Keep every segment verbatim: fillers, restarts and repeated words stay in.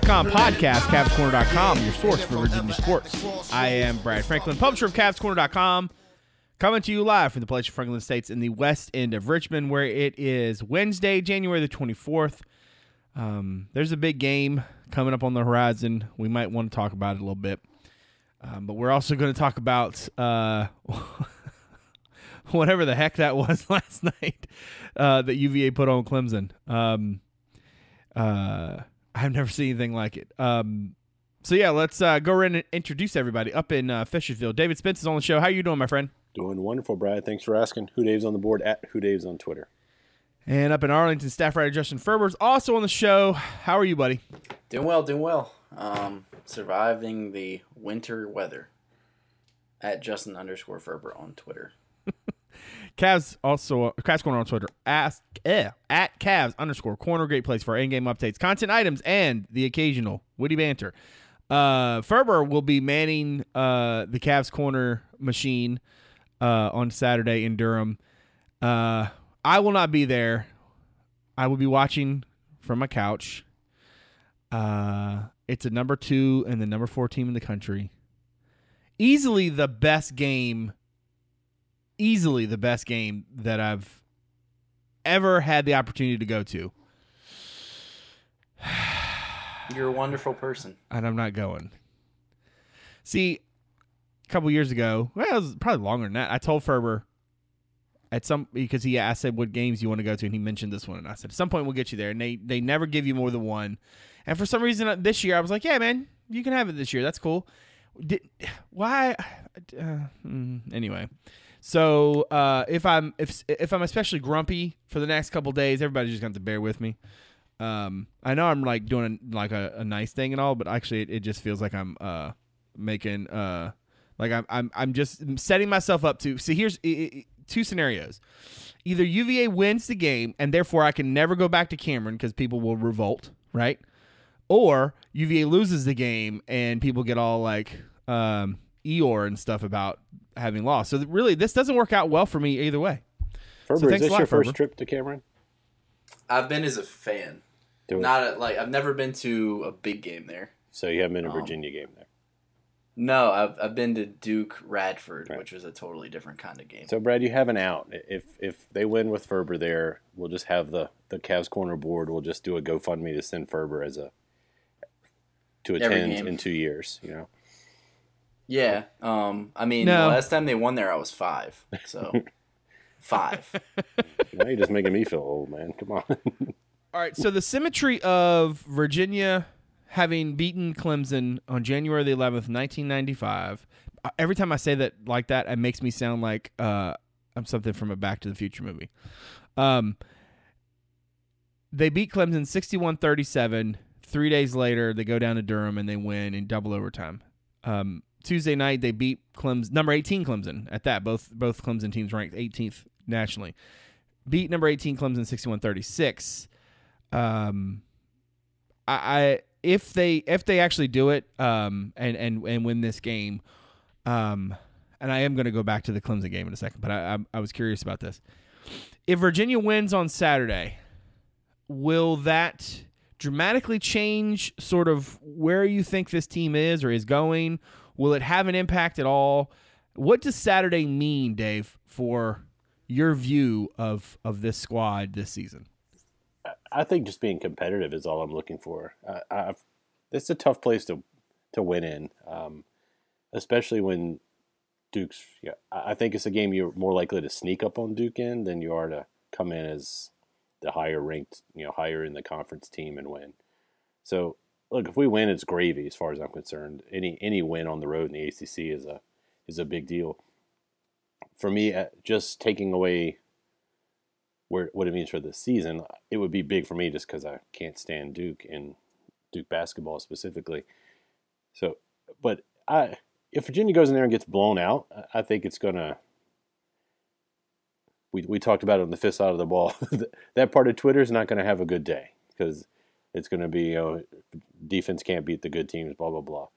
Cavs Corner dot com podcast, Cavs Corner dot com, your source for Virginia sports. I am Brad Franklin, publisher of Cavs Corner dot com, coming to you live from the Palatial Franklin Estates in the west end of Richmond, where it is Wednesday, January the twenty-fourth. Um, there's a big game coming up on the horizon. We might want to talk about it a little bit. Um, but we're also going to talk about uh, whatever the heck that was last night uh, that U V A put on Clemson. Um, uh, I've never seen anything like it. Um, so, yeah, let's uh, go around and introduce everybody up in uh, Fisherville. David Spence is on the show. How are you doing, my friend? Doing wonderful, Brad. Thanks for asking. Who Dave's on the board, at Who Dave's on Twitter. And up in Arlington, staff writer Justin Ferber is also on the show. How are you, buddy? Doing well, doing well. Um, surviving the winter weather at Justin underscore Ferber on Twitter. Cavs also, uh, Cavs Corner on Twitter, ask, eh, at Cavs underscore Corner. Great place for in-game updates, content items, and the occasional witty banter. Uh, Ferber will be manning uh, the Cavs Corner machine uh, on Saturday in Durham. Uh, I will not be there. I will be watching from my couch. Uh, it's a number two and the number four team in the country. Easily the best game, easily the best game that I've ever had the opportunity to go to. You're a wonderful person. And I'm not going. See, a couple years ago, well, it was probably longer than that, I told Ferber, At some because he asked, I said, what games you want to go to, and he mentioned this one, and I said, at some point we'll get you there, and they they never give you more than one. And for some reason this year I was like, yeah, man, you can have it this year. That's cool. Did, why? Uh, anyway, so uh, if I'm if if I'm especially grumpy for the next couple days, everybody's just going to bear with me. Um, I know I'm like doing a, like a, a nice thing and all, but actually it, it just feels like I'm uh, making uh, like I'm I'm I'm just setting myself up to see. Here's. It, it, Two scenarios. Either U V A wins the game and therefore I can never go back to Cameron because people will revolt, right? Or U V A loses the game and people get all like um, Eeyore and stuff about having lost. So really, this doesn't work out well for me either way. Ferber, so is this lot, your Ferber. First trip to Cameron? I've been as a fan. Not a, like I've never been to a big game there. So you haven't been to a um, Virginia game there? No, I've I've been to Duke Radford, right, which was a totally different kind of game. So, Brad, you have an out. If if they win with Ferber there, we'll just have the, the Cavs Corner board. We'll just do a GoFundMe to send Ferber as a to attend in two years. You know. Yeah, um, I mean, no. The last time they won there, I was five. So five. Now you're just making me feel old, man. Come on. All right. So the symmetry of Virginia having beaten Clemson on January the eleventh, nineteen ninety-five. Every time I say that like that, it makes me sound like uh, I'm something from a Back to the Future movie. Um, they beat Clemson sixty-one thirty-seven. Three days later, they go down to Durham and they win in double overtime. Um, Tuesday night, they beat Clemson, number eighteen Clemson at that. Both both Clemson teams ranked eighteenth nationally. Beat number eighteen Clemson sixty-one thirty-six. Um, I... I If they if they actually do it um, and, and, and win this game, um, and I am going to go back to the Clemson game in a second, but I, I I was curious about this. If Virginia wins on Saturday, will that dramatically change sort of where you think this team is or is going? Will it have an impact at all? What does Saturday mean, Dave, for your view of, of this squad this season? I think just being competitive is all I'm looking for. Uh, I've, it's a tough place to to win in, um, especially when Duke's. Yeah, I think it's a game you're more likely to sneak up on Duke in than you are to come in as the higher ranked, you know, higher in the conference team and win. So, look, if we win, it's gravy as far as I'm concerned. Any any win on the road in the A C C is a is a big deal. For me, just taking away where, what it means for this season, it would be big for me just because I can't stand Duke and Duke basketball specifically. So, but I, if Virginia goes in there and gets blown out, I think it's going to – we we talked about it on the fifth side of the ball. That part of Twitter is not going to have a good day because it's going to be, you know, defense can't beat the good teams, blah, blah, blah.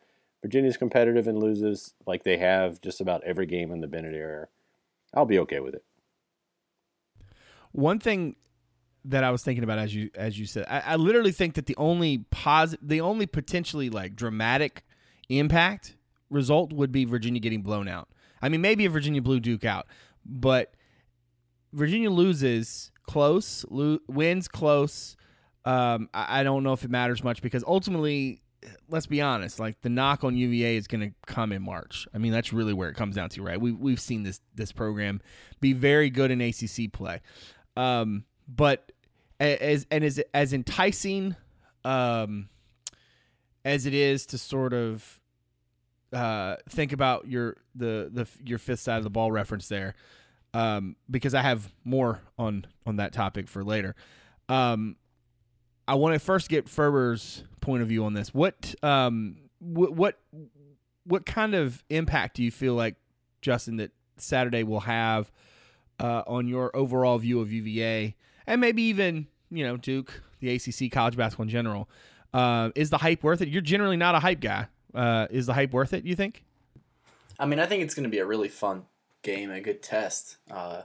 Virginia's competitive and loses like they have just about every game in the Bennett era. I'll be okay with it. One thing that I was thinking about as you as you said. I, I literally think that the only positive, the only potentially like dramatic impact result would be Virginia getting blown out. I mean, maybe if Virginia blew Duke out, but Virginia loses close, lo- wins close. Um, I, I don't know if it matters much because ultimately, let's be honest, like the knock on U V A is going to come in March. I mean, that's really where it comes down to, right? We we've seen this this program be very good in A C C play, um, but as and as as enticing um, as it is to sort of uh, think about your the the your fifth side of the ball reference there, um, because I have more on on that topic for later. Um, I want to first get Ferber's point of view on this. What, um, what, what, what kind of impact do you feel like, Justin, that Saturday will have uh, on your overall view of U V A and maybe even, you know, Duke, the A C C, college basketball in general? Uh, is the hype worth it? You're generally not a hype guy. Uh, is the hype worth it, you think? I mean, I think it's going to be a really fun game, a good test. Uh,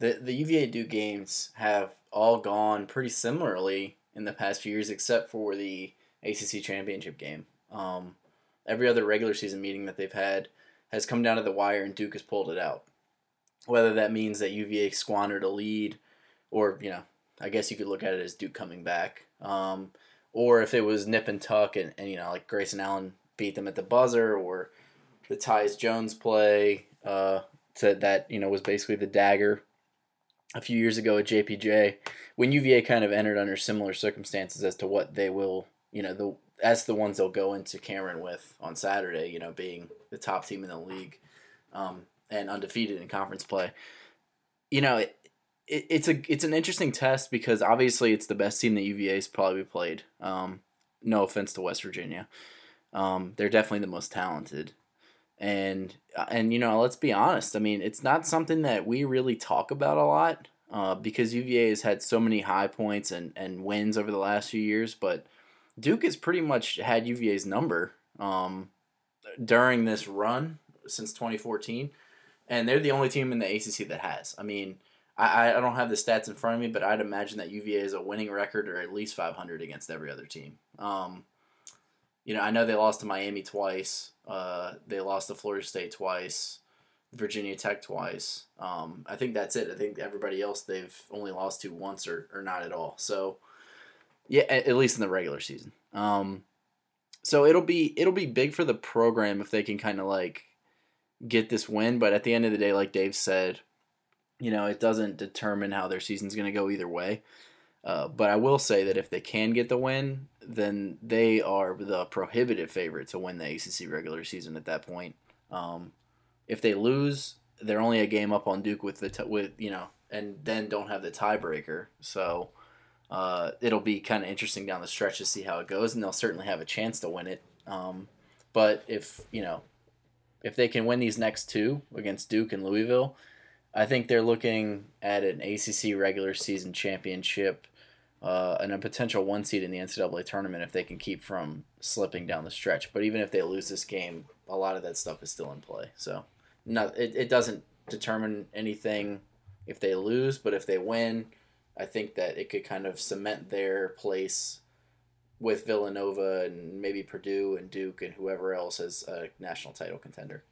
the the U V A Duke games have all gone pretty similarly in the past few years, except for the A C C championship game. Um, every other regular season meeting that they've had has come down to the wire, and Duke has pulled it out. Whether that means that U V A squandered a lead, or, you know, I guess you could look at it as Duke coming back, um, or if it was nip and tuck and, and, you know, like Grayson Allen beat them at the buzzer, or the Tyus Jones play uh, to that, you know, was basically the dagger a few years ago at J P J, when U V A kind of entered under similar circumstances as to what they will, you know, the as the ones they'll go into Cameron with on Saturday, you know, being the top team in the league um, and undefeated in conference play. You know, it, it, it's a it's an interesting test because obviously it's the best team that U V A's probably played. Um, no offense to West Virginia. Um, they're definitely the most talented. And, and you know, let's be honest. I mean, it's not something that we really talk about a lot uh, because U V A has had so many high points and, and wins over the last few years. But Duke has pretty much had U V A's number um, during this run since twenty fourteen. And they're the only team in the A C C that has. I mean, I, I don't have the stats in front of me, but I'd imagine that U V A has a winning record or at least five hundred against every other team. Um, you know, I know they lost to Miami twice. Uh, they lost to Florida State twice, Virginia Tech twice. Um, I think that's it. I think everybody else they've only lost to once or, or not at all. So, yeah, at, at least in the regular season. Um, so it'll be it'll be big for the program if they can kind of like get this win. But at the end of the day, like Dave said, you know, it doesn't determine how their season's going to go either way. Uh, but I will say that if they can get the win, then they are the prohibitive favorite to win the A C C regular season at that point. Um, if they lose, they're only a game up on Duke with the t- with you know, and then don't have the tiebreaker. So uh, it'll be kind of interesting down the stretch to see how it goes, and they'll certainly have a chance to win it. Um, but if you know, if they can win these next two against Duke and Louisville, I think they're looking at an A C C regular season championship uh, and a potential one seed in the N C double A tournament if they can keep from slipping down the stretch. But even if they lose this game, a lot of that stuff is still in play. So no, it, it doesn't determine anything if they lose, but if they win, I think that it could kind of cement their place with Villanova and maybe Purdue and Duke and whoever else as a national title contender.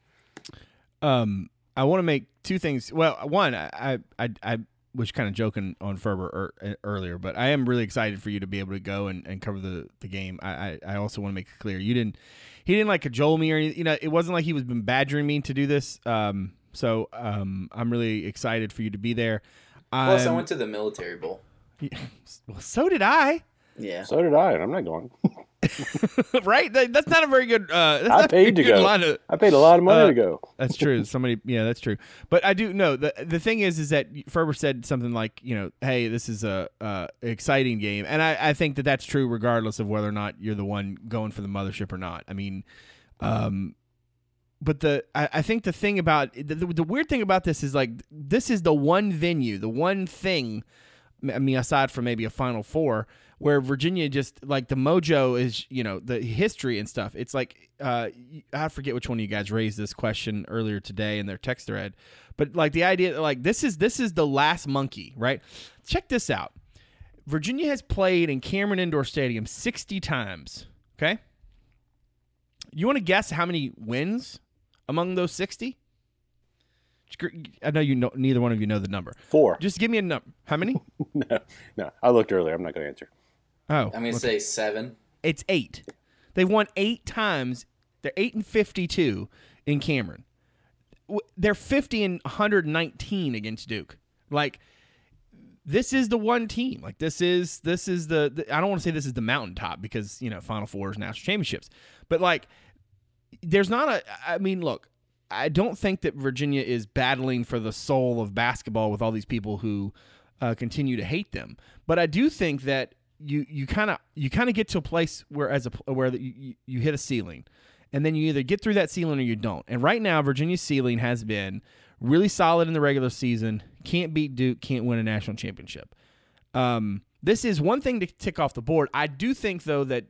Um. I want to make two things. Well, one, I I, I was kind of joking on Ferber er, earlier, but I am really excited for you to be able to go and, and cover the, the game. I, I, I also want to make it clear you didn't he didn't like cajole me or anything. You know, it wasn't like he was been badgering me to do this. Um, so um, I'm really excited for you to be there. I'm, Plus, I went to the Military Bowl. Yeah, well, so did I. Yeah, so did I, and I'm not going. Right? That, that's not a very good. Uh, that's I not paid a to go. Line of, I paid a lot of money uh, to go. That's true. Somebody, yeah, that's true. But I do know the the thing is, is that Ferber said something like, you know, hey, this is a uh, exciting game, and I, I think that that's true regardless of whether or not you're the one going for the mothership or not. I mean, um, but the I, I think the thing about the, the, the weird thing about this is like this is the one venue, the one thing. I mean, aside from maybe a Final Four, where Virginia just like the mojo is, you know, the history and stuff. It's like uh, I forget which one of you guys raised this question earlier today in their text thread, but like the idea, like this is this is the last monkey, right? Check this out. Virginia has played in Cameron Indoor Stadium sixty times, okay? You want to guess how many wins among those sixty? I know you know neither one of you know the number. Four. Just give me a number. How many? no, no. I looked earlier. I'm not going to answer. Oh. I'm going to say seven. It's eight. They won eight times. They're eight and fifty-two in Cameron. They're fifty and one nineteen against Duke. Like, this is the one team. Like, this is this is the, the I don't want to say this is the mountaintop because, you know, Final Fours, national championships. But, like, there's not a – I mean, look. I don't think that Virginia is battling for the soul of basketball with all these people who uh, continue to hate them. But I do think that you you kind of you kind of get to a place where as a where the, you, you hit a ceiling, and then you either get through that ceiling or you don't. And right now, Virginia's ceiling has been really solid in the regular season. Can't beat Duke. Can't win a national championship. Um, this is one thing to tick off the board. I do think though that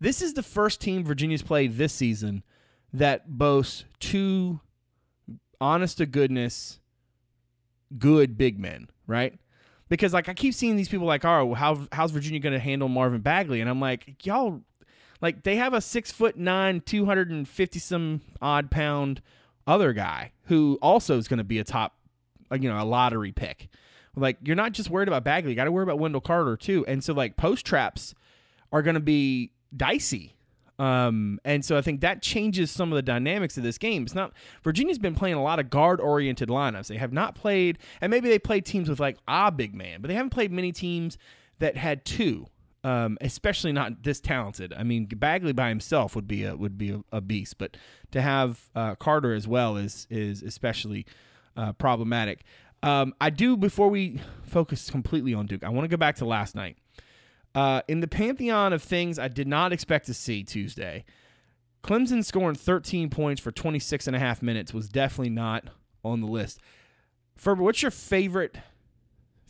this is the first team Virginia's played this season that boasts two honest-to-goodness, good big men, right? Because, like, I keep seeing these people like, oh, how, how's Virginia going to handle Marvin Bagley? And I'm like, y'all, like, they have a six foot nine, two hundred fifty-some-odd pound other guy who also is going to be a top, you know, a lottery pick. Like, you're not just worried about Bagley. You got to worry about Wendell Carter, too. And so, like, post traps are going to be dicey. Um, and so I think that changes some of the dynamics of this game. It's not Virginia's been playing a lot of guard-oriented lineups. They have not played, and maybe they played teams with like ah big man, but they haven't played many teams that had two, um, especially not this talented. I mean, Bagley by himself would be a would be a, a beast, but to have uh, Carter as well is is especially uh, problematic. Um, I do before we focus completely on Duke, I want to go back to last night. Uh, in the pantheon of things I did not expect to see Tuesday, Clemson scoring thirteen points for twenty-six and a half minutes was definitely not on the list. Ferber, what's your favorite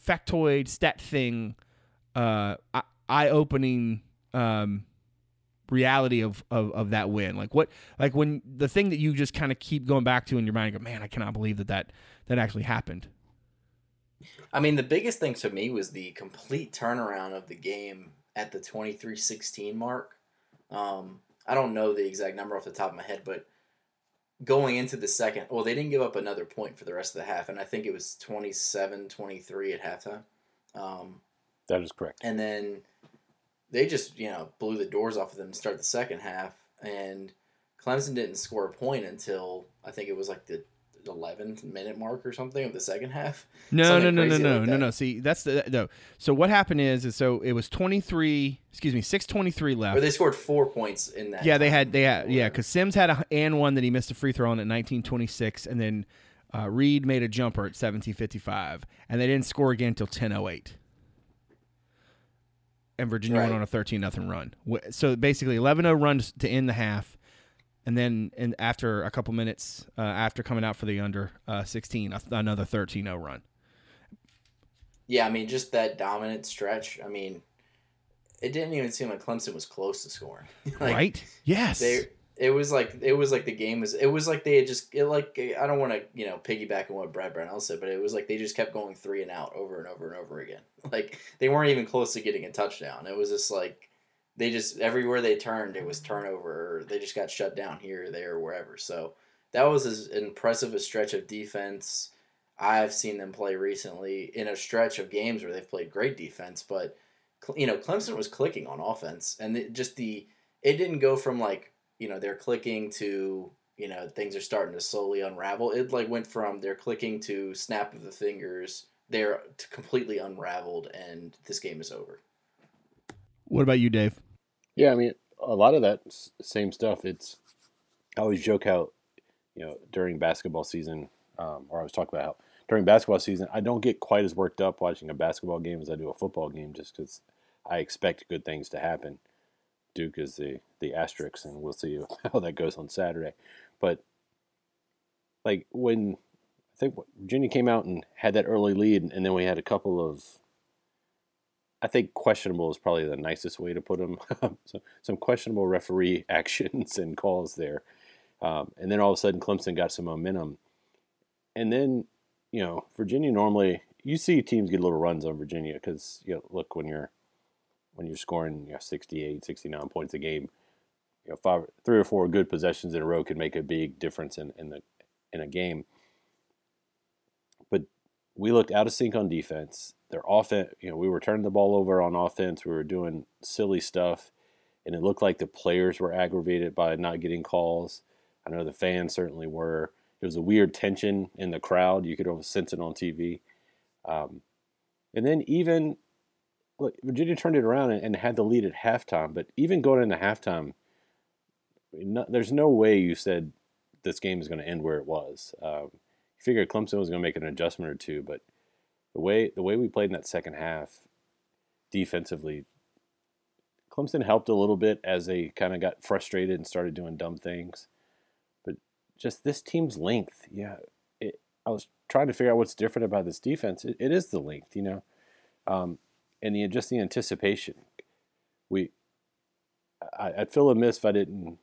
factoid, stat thing, uh, eye-opening um, reality of, of of that win? Like what, like when the thing that you just kind of keep going back to in your mind, and go, man, I cannot believe that that, that actually happened. I mean, the biggest thing to me was the complete turnaround of the game at the twenty-three sixteen mark. Um, I don't know the exact number off the top of my head, but going into the second, well, they didn't give up another point for the rest of the half, and I think it was twenty-seven twenty-three at halftime. Um, that is correct. And then they just, you know, blew the doors off of them to start the second half, and Clemson didn't score a point until I think it was like the eleventh minute mark or something of the second half. No, no, no, no, no, no, no. See, that's the no. So what happened is, is so it was twenty-three. Excuse me, six twenty-three left. But they scored four points in that. Yeah, they had. They had. Yeah, because Sims had a and one that he missed a free throw on at nineteen twenty-six, and then uh, Reed made a jumper at seventeen fifty-five, and they didn't score again until ten oh eight. And Virginia right. went on a thirteen nothing run. So basically, eleven oh run to end the half. And then and after a couple minutes, uh, after coming out for the under uh, sixteen, another thirteen oh run. Yeah, I mean, just that dominant stretch. I mean, it didn't even seem like Clemson was close to scoring. Like, right? Yes. They, it was like it was like the game was. It was like they had just it like I don't want to you know piggyback on what Brad Brownell said, but it was like they just kept going three and out over and over and over again. Like they weren't even close to getting a touchdown. It was just like. They just, everywhere they turned, it was turnover. They just got shut down here, there, wherever. So that was as impressive a stretch of defense I've seen them play recently in a stretch of games where they've played great defense. But, you know, Clemson was clicking on offense. And it just the, it didn't go from like, you know, they're clicking to, you know, things are starting to slowly unravel. It like went from they're clicking to snap of the fingers. They're completely unraveled and this game is over. What about you, Dave? Yeah, I mean, a lot of that same stuff. It's I always joke how, you know, during basketball season, um, or I was talking about how during basketball season, I don't get quite as worked up watching a basketball game as I do a football game just because I expect good things to happen. Duke is the, the asterisk, and we'll see how that goes on Saturday. But, like, when I think Virginia came out and had that early lead, and then we had a couple of, I think questionable is probably the nicest way to put them. so, some questionable referee actions and calls there. Um, and then all of a sudden Clemson got some momentum. And then, you know, Virginia normally you see teams get little runs on Virginia because, you know, look, when you're when you're scoring, you know, sixty-eight, sixty-nine points a game, you know, five, three or four good possessions in a row can make a big difference in, in the in a game. But we looked out of sync on defense. Their offense, you know, we were turning the ball over on offense. We were doing silly stuff, and it looked like the players were aggravated by not getting calls. I know the fans certainly were. It was a weird tension in the crowd. You could almost sense it on T V. Um, and then even, look, Virginia turned it around and, and had the lead at halftime. But even going into halftime, no, there's no way you said this game is going to end where it was. Um, you figured Clemson was going to make an adjustment or two. But the way the way we played in that second half defensively, Clemson helped a little bit as they kind of got frustrated and started doing dumb things. Just this team's length, yeah. It, I was trying to figure out what's different about this defense. It, it is the length, you know, um, and the, just the anticipation. We, I, I'd feel amiss if I didn't,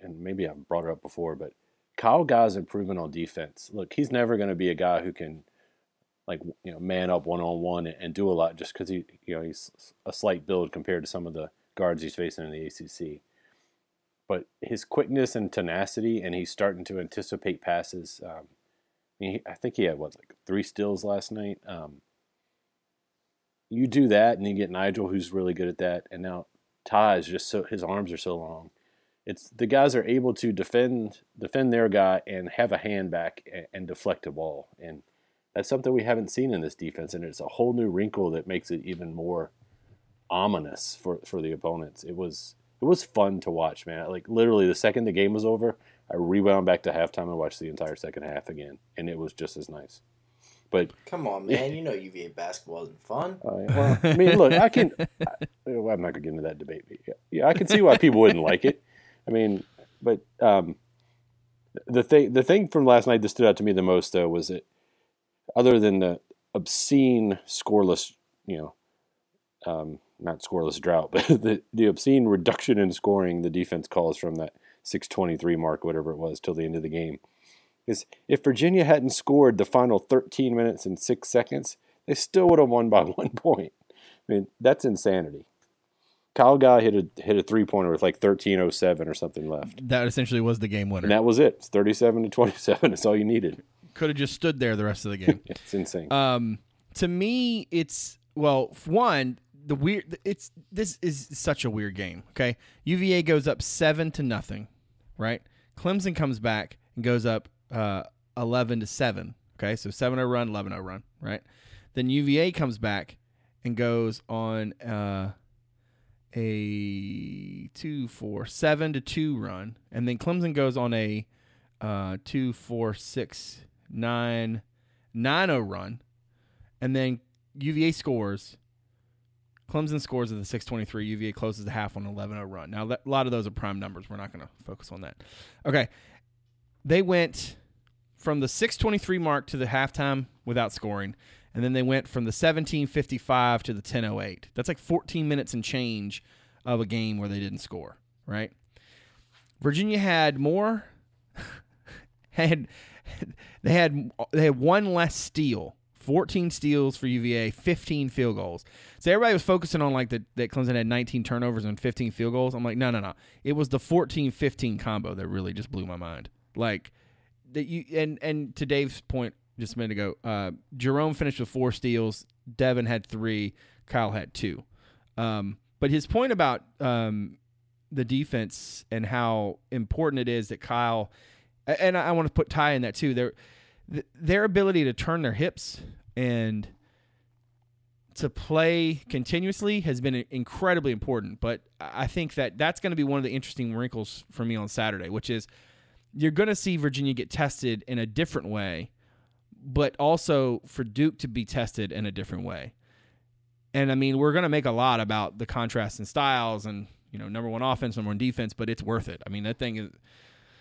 and maybe I've brought it up before, but Kyle Guy's improvement on defense. Look, he's never going to be a guy who can, like, you know, man up one on one and do a lot just because he, you know, he's a slight build compared to some of the guards he's facing in the A C C. But his quickness and tenacity, and he's starting to anticipate passes. Um, I, mean, he, I think he had, what, like three steals last night? Um, you do that, and you get Nigel, who's really good at that. And now Ty is just so – his arms are so long. It's the guys are able to defend defend their guy and have a hand back and, and deflect a ball. And that's something we haven't seen in this defense, and it's a whole new wrinkle that makes it even more ominous for, for the opponents. It was – It was fun to watch, man. Like, literally, the second the game was over, I rewound back to halftime and watched the entire second half again, and it was just as nice. But come on, man, you know U V A basketball isn't fun. Uh, well, I mean, look, I can. I, well, I'm not gonna get into that debate. But yeah, yeah, I can see why people wouldn't like it. I mean, but um, the thing, the thing from last night that stood out to me the most, though, was that other than the obscene scoreless, you know. Um, not scoreless drought, but the, the obscene reduction in scoring the defense calls from that six twenty-three mark, whatever it was, till the end of the game, is if Virginia hadn't scored the final thirteen minutes and six seconds, they still would have won by one point. I mean, that's insanity. Kyle Guy hit a hit a three-pointer with like thirteen oh seven or something left. That essentially was the game winner. And that was it. It's thirty-seven to twenty-seven. It's all you needed. Could have just stood there the rest of the game. It's insane. Um, to me, it's, well, one... The weird, it's this is such a weird game. Okay, U V A goes up seven to nothing, right? Clemson comes back and goes up uh, eleven to seven. Okay, so seven zero run, eleven zero run, right? Then U V A comes back and goes on uh, a two four seven to two run, and then Clemson goes on a uh, two four six nine nine zero run, and then U V A scores. Clemson scores at the six twenty-three. U V A closes the half on an eleven oh run. Now, a lot of those are prime numbers. We're not going to focus on that. Okay. They went from the six twenty-three mark to the halftime without scoring, and then they went from the seventeen fifty-five to the ten oh eight. That's like fourteen minutes and change of a game where they didn't score, right? Virginia had more. had they had they had one less steal. fourteen steals for U V A, fifteen field goals. So everybody was focusing on like the, that Clemson had nineteen turnovers and fifteen field goals. I'm like, no, no, no. It was the fourteen fifteen combo that really just blew my mind. Like that you and and to Dave's point just a minute ago, uh, Jerome finished with four steals. Devin had three. Kyle had two. Um, but his point about um, the defense and how important it is that Kyle and I, I want to put Ty in that too. There. Their ability to turn their hips and to play continuously has been incredibly important. But I think that that's going to be one of the interesting wrinkles for me on Saturday, which is you're going to see Virginia get tested in a different way, but also for Duke to be tested in a different way. And, I mean, we're going to make a lot about the contrast in styles and, you know, number one offense, number one defense, but it's worth it. I mean, that thing is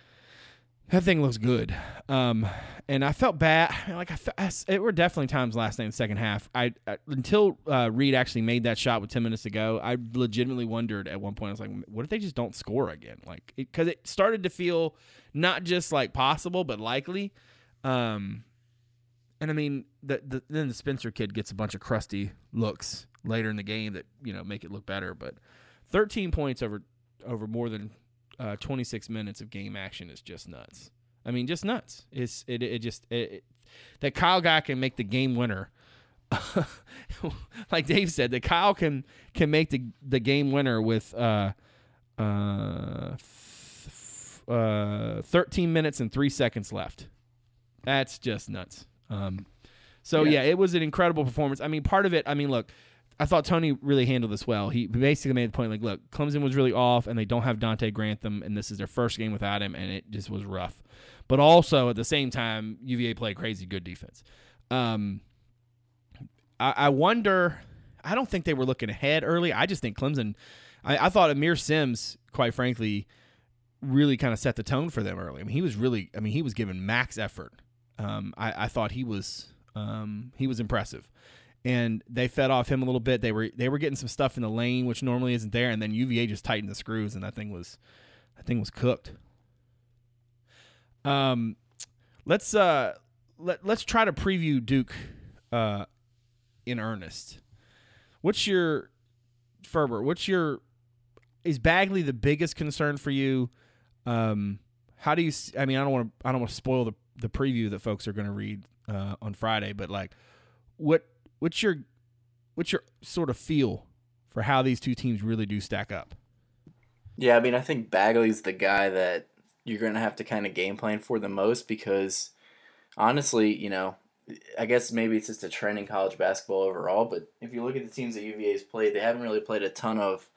– That thing looks good. Um, and I felt bad. Like I, felt, I It were definitely times last night in the second half. I, I Until uh, Reed actually made that shot with ten minutes to go, I legitimately wondered at one point. I was like, what if they just don't score again? Like, because it, it started to feel not just like possible, but likely. Um, And I mean, the, the, then the Spencer kid gets a bunch of crusty looks later in the game that, you know, make it look better. But thirteen points over over more than uh, twenty-six minutes of game action is just nuts. I mean, just nuts. It's it it just it, it, that Kyle Guy can make the game winner. Like Dave said, that Kyle can can make the the game winner with uh uh th- uh thirteen minutes and three seconds left. That's just nuts. Um, so yeah. yeah, it was an incredible performance. I mean, part of it. I mean, look, I thought Tony really handled this well. He basically made the point, like, look, Clemson was really off, and they don't have Dante Grantham, and this is their first game without him, and it just was rough. But also, at the same time, U V A played crazy good defense. Um, I, I wonder – I don't think they were looking ahead early. I just think Clemson I, – I thought Amir Sims, quite frankly, really kind of set the tone for them early. I mean, he was really – I mean, he was giving max effort. Um, I, I thought he was um, he was impressive. And they fed off him a little bit. They were they were getting some stuff in the lane, which normally isn't there. And then U V A just tightened the screws, and that thing was that thing was cooked. Um, let's uh let let's try to preview Duke, uh, in earnest. What's your Ferber? What's your is Bagley the biggest concern for you? Um, how do you? I mean, I don't want to I don't want to spoil the the preview that folks are going to read uh, on Friday, but like what. What's your what's your sort of feel for how these two teams really do stack up? Yeah, I mean, I think Bagley's the guy that you're going to have to kind of game plan for the most because, honestly, you know, I guess maybe it's just a trend in college basketball overall, but if you look at the teams that U V A's played, they haven't really played a ton of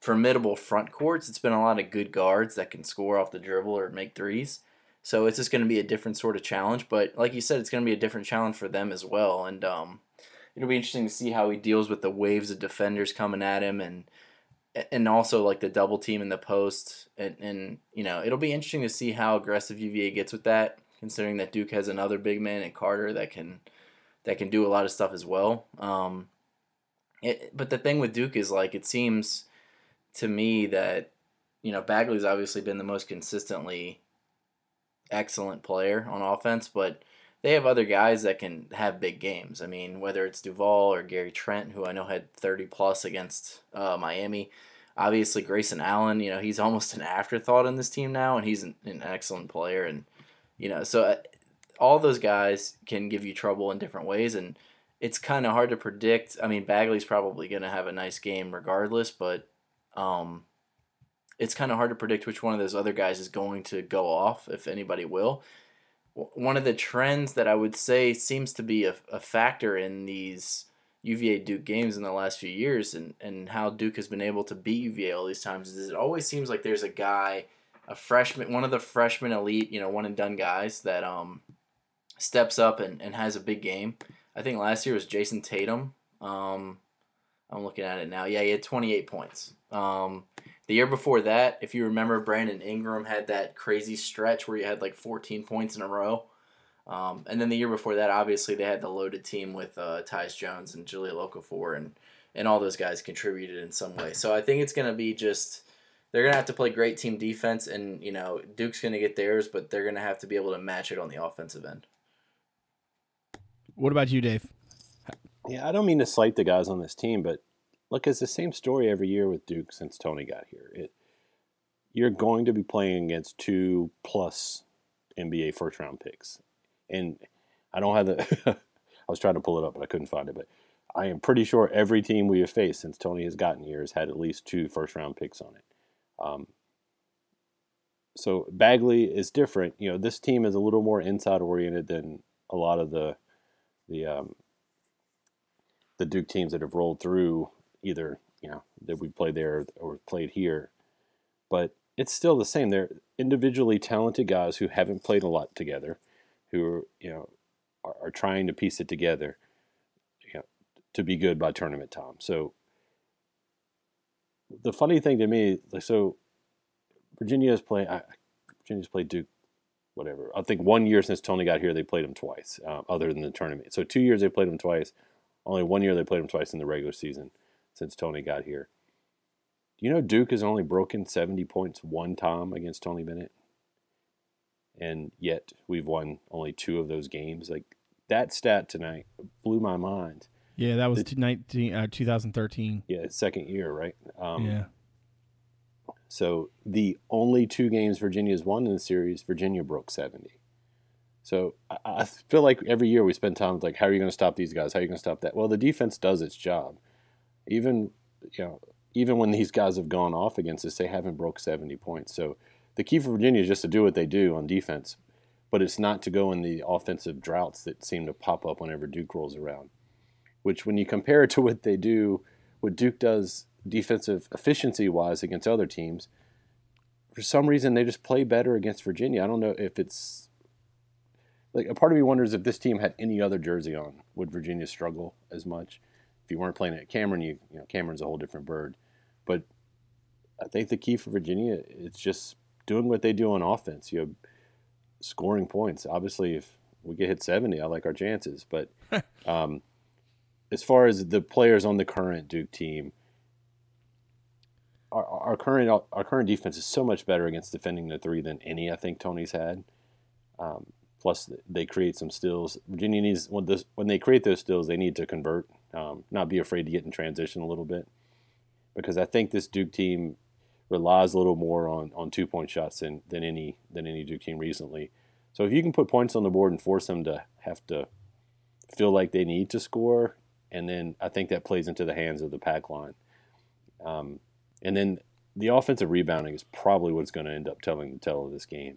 formidable front courts. It's been a lot of good guards that can score off the dribble or make threes. So it's just going to be a different sort of challenge. But like you said, it's going to be a different challenge for them as well. And, um... it'll be interesting to see how he deals with the waves of defenders coming at him and and also like the double team in the post. And, and you know, it'll be interesting to see how aggressive U V A gets with that, considering that Duke has another big man in Carter that can that can do a lot of stuff as well. Um, it, but the thing with Duke is, like, it seems to me that, you know, Bagley's obviously been the most consistently excellent player on offense, but they have other guys that can have big games. I mean, whether it's Duvall or Gary Trent, who I know had thirty plus against uh, Miami. Obviously, Grayson Allen, you know, he's almost an afterthought on this team now, and he's an, an excellent player. And, you know, so uh, all those guys can give you trouble in different ways, and it's kind of hard to predict. I mean, Bagley's probably going to have a nice game regardless, but um, it's kind of hard to predict which one of those other guys is going to go off, if anybody will. One of the trends that I would say seems to be a, a factor in these U V A-Duke games in the last few years and, and how Duke has been able to beat U V A all these times is it always seems like there's a guy, a freshman, one of the freshman elite, you know, one-and-done guys that um steps up and, and has a big game. I think last year was Jayson Tatum. Um, I'm looking at it now. Yeah, he had twenty-eight points. Um The year before that, if you remember, Brandon Ingram had that crazy stretch where he had like fourteen points in a row. Um, and then the year before that, obviously, they had the loaded team with uh, Tyus Jones and Jahlil Okafor, and, and all those guys contributed in some way. So I think it's going to be just they're going to have to play great team defense, and, you know, Duke's going to get theirs, but they're going to have to be able to match it on the offensive end. What about you, Dave? Yeah, I don't mean to slight the guys on this team, but look, it's the same story every year with Duke since Tony got here. It, you're going to be playing against two-plus N B A first-round picks. And I don't have the – I was trying to pull it up, but I couldn't find it. But I am pretty sure every team we have faced since Tony has gotten here has had at least two first-round picks on it. Um, so Bagley is different. You know, this team is a little more inside-oriented than a lot of the the um, the Duke teams that have rolled through – either, you know, that we played there or played here. But it's still the same. They're individually talented guys who haven't played a lot together, who, you know, are, are trying to piece it together, you know, to be good by tournament time. So the funny thing to me, like, so Virginia's played, I, Virginia's played Duke, whatever. I think one year since Tony got here, they played him twice, um, other than the tournament. So two years they played him twice. Only one year they played him twice in the regular season. Since Tony got here. Do you know Duke has only broken seventy points one time against Tony Bennett? And yet we've won only two of those games. Like, that stat tonight blew my mind. Yeah, that was nineteen, uh, twenty thirteen. Yeah, second year, right? Um, yeah. So the only two games Virginia's won in the series, Virginia broke seventy. So I, I feel like every year we spend time with, like, how are you going to stop these guys? How are you going to stop that? Well, the defense does its job. Even, you know, even when these guys have gone off against us, they haven't broke seventy points. So the key for Virginia is just to do what they do on defense, but it's not to go in the offensive droughts that seem to pop up whenever Duke rolls around, which when you compare it to what they do, what Duke does defensive efficiency-wise against other teams, for some reason they just play better against Virginia. I don't know if it's – like, a part of me wonders if this team had any other jersey on, would Virginia struggle as much? If you weren't playing at Cameron, you, you know, Cameron's a whole different bird. But I think the key for Virginia is just doing what they do on offense, you know, scoring points. Obviously, if we get hit seventy, I like our chances. But um, as far as the players on the current Duke team, Our, our current our current defense is so much better against defending the three than any I think Tony's had. Um, plus, they create some steals. Virginia needs when, this, when they create those steals, they need to convert, um, not be afraid to get in transition a little bit, because I think this Duke team relies a little more on, on two point shots than than any than any Duke team recently. So if you can put points on the board and force them to have to feel like they need to score, and then I think that plays into the hands of the pack line. Um, And then the offensive rebounding is probably what's going to end up telling the tell of this game.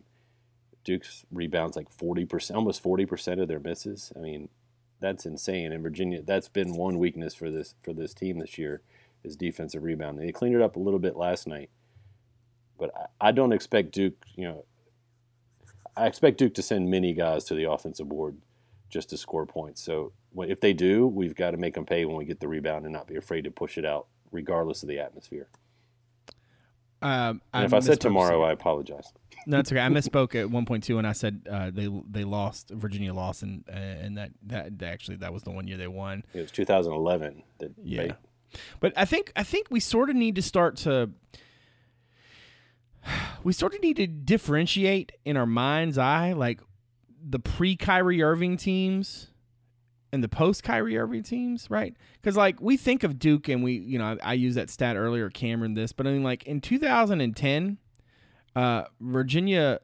Duke's rebounds like forty percent, almost forty percent of their misses. I mean, that's insane. And Virginia, that's been one weakness for this for this team this year, is defensive rebounding. They cleaned it up a little bit last night, but I, I don't expect Duke. You know, I expect Duke to send many guys to the offensive board just to score points. So if they do, we've got to make them pay when we get the rebound and not be afraid to push it out, regardless of the atmosphere. Um, I if I said tomorrow, I apologize. No, it's okay. I misspoke at one point two, and I said uh, they they lost. Virginia lost, and uh, and that, that actually that was the one year they won. It was two thousand eleven. That yeah, made. But I think I think we sort of need to start to we sort of need to differentiate in our mind's eye, like the pre Kyrie Irving teams and the post Kyrie Irving teams, right? Because, like, we think of Duke and we, you know, I, I used that stat earlier, Cameron, this, but I mean, like, in two thousand ten, uh, Virginia